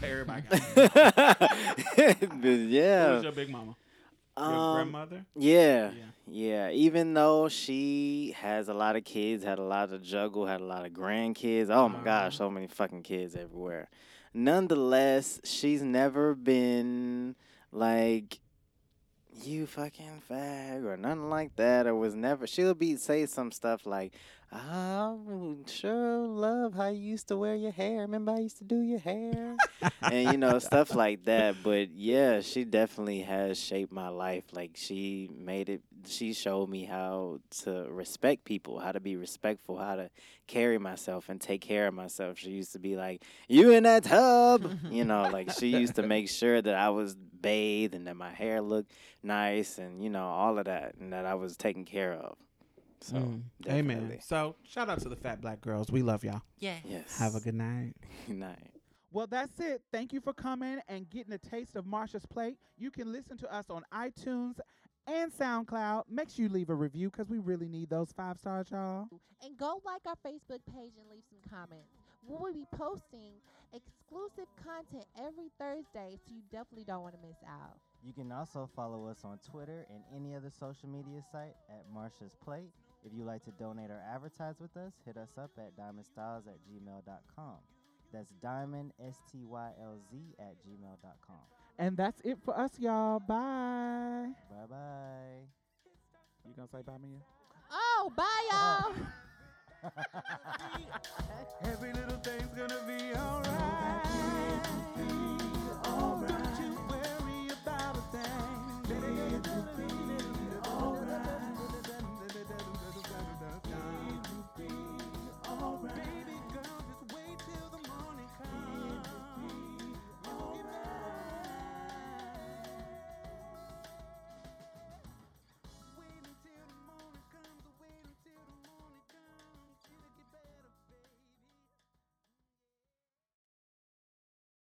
Everybody got it. Yeah. Who's your big mama? Your um, grandmother? Yeah, yeah. Yeah. Even though she has a lot of kids, had a lot to juggle, had a lot of grandkids. Oh, my um, gosh. So many fucking kids everywhere. Nonetheless, she's never been like, you fucking fag or nothing like that. Or was never. She'll be say some stuff like, I sure love how you used to wear your hair. Remember I used to do your hair? And, you know, stuff like that. But, yeah, she definitely has shaped my life. Like, she made it, she showed me how to respect people, how to be respectful, how to carry myself and take care of myself. She used to be like, you in that tub? You know, like, she used to make sure that I was bathed and that my hair looked nice and, you know, all of that, and that I was taken care of. So, mm. Amen. So, shout out to the fat black girls. We love y'all. Yes. yes. Have a good night. Good night. Well, that's it. Thank you for coming and getting a taste of Marsha's Plate. You can listen to us on iTunes and SoundCloud. Make sure you leave a review because we really need those five stars, y'all. And go like our Facebook page and leave some comments. We will be posting exclusive content every Thursday, so you definitely don't want to miss out. You can also follow us on Twitter and any other social media site at Marsha's Plate. If you'd like to donate or advertise with us, hit us up at diamond styles at gmail dot com. That's diamond, S T Y L Z, at gmail dot com. And that's it for us, y'all. Bye. Bye-bye. You gonna say bye, Mia? Oh, bye, y'all. Every little thing's gonna be all right.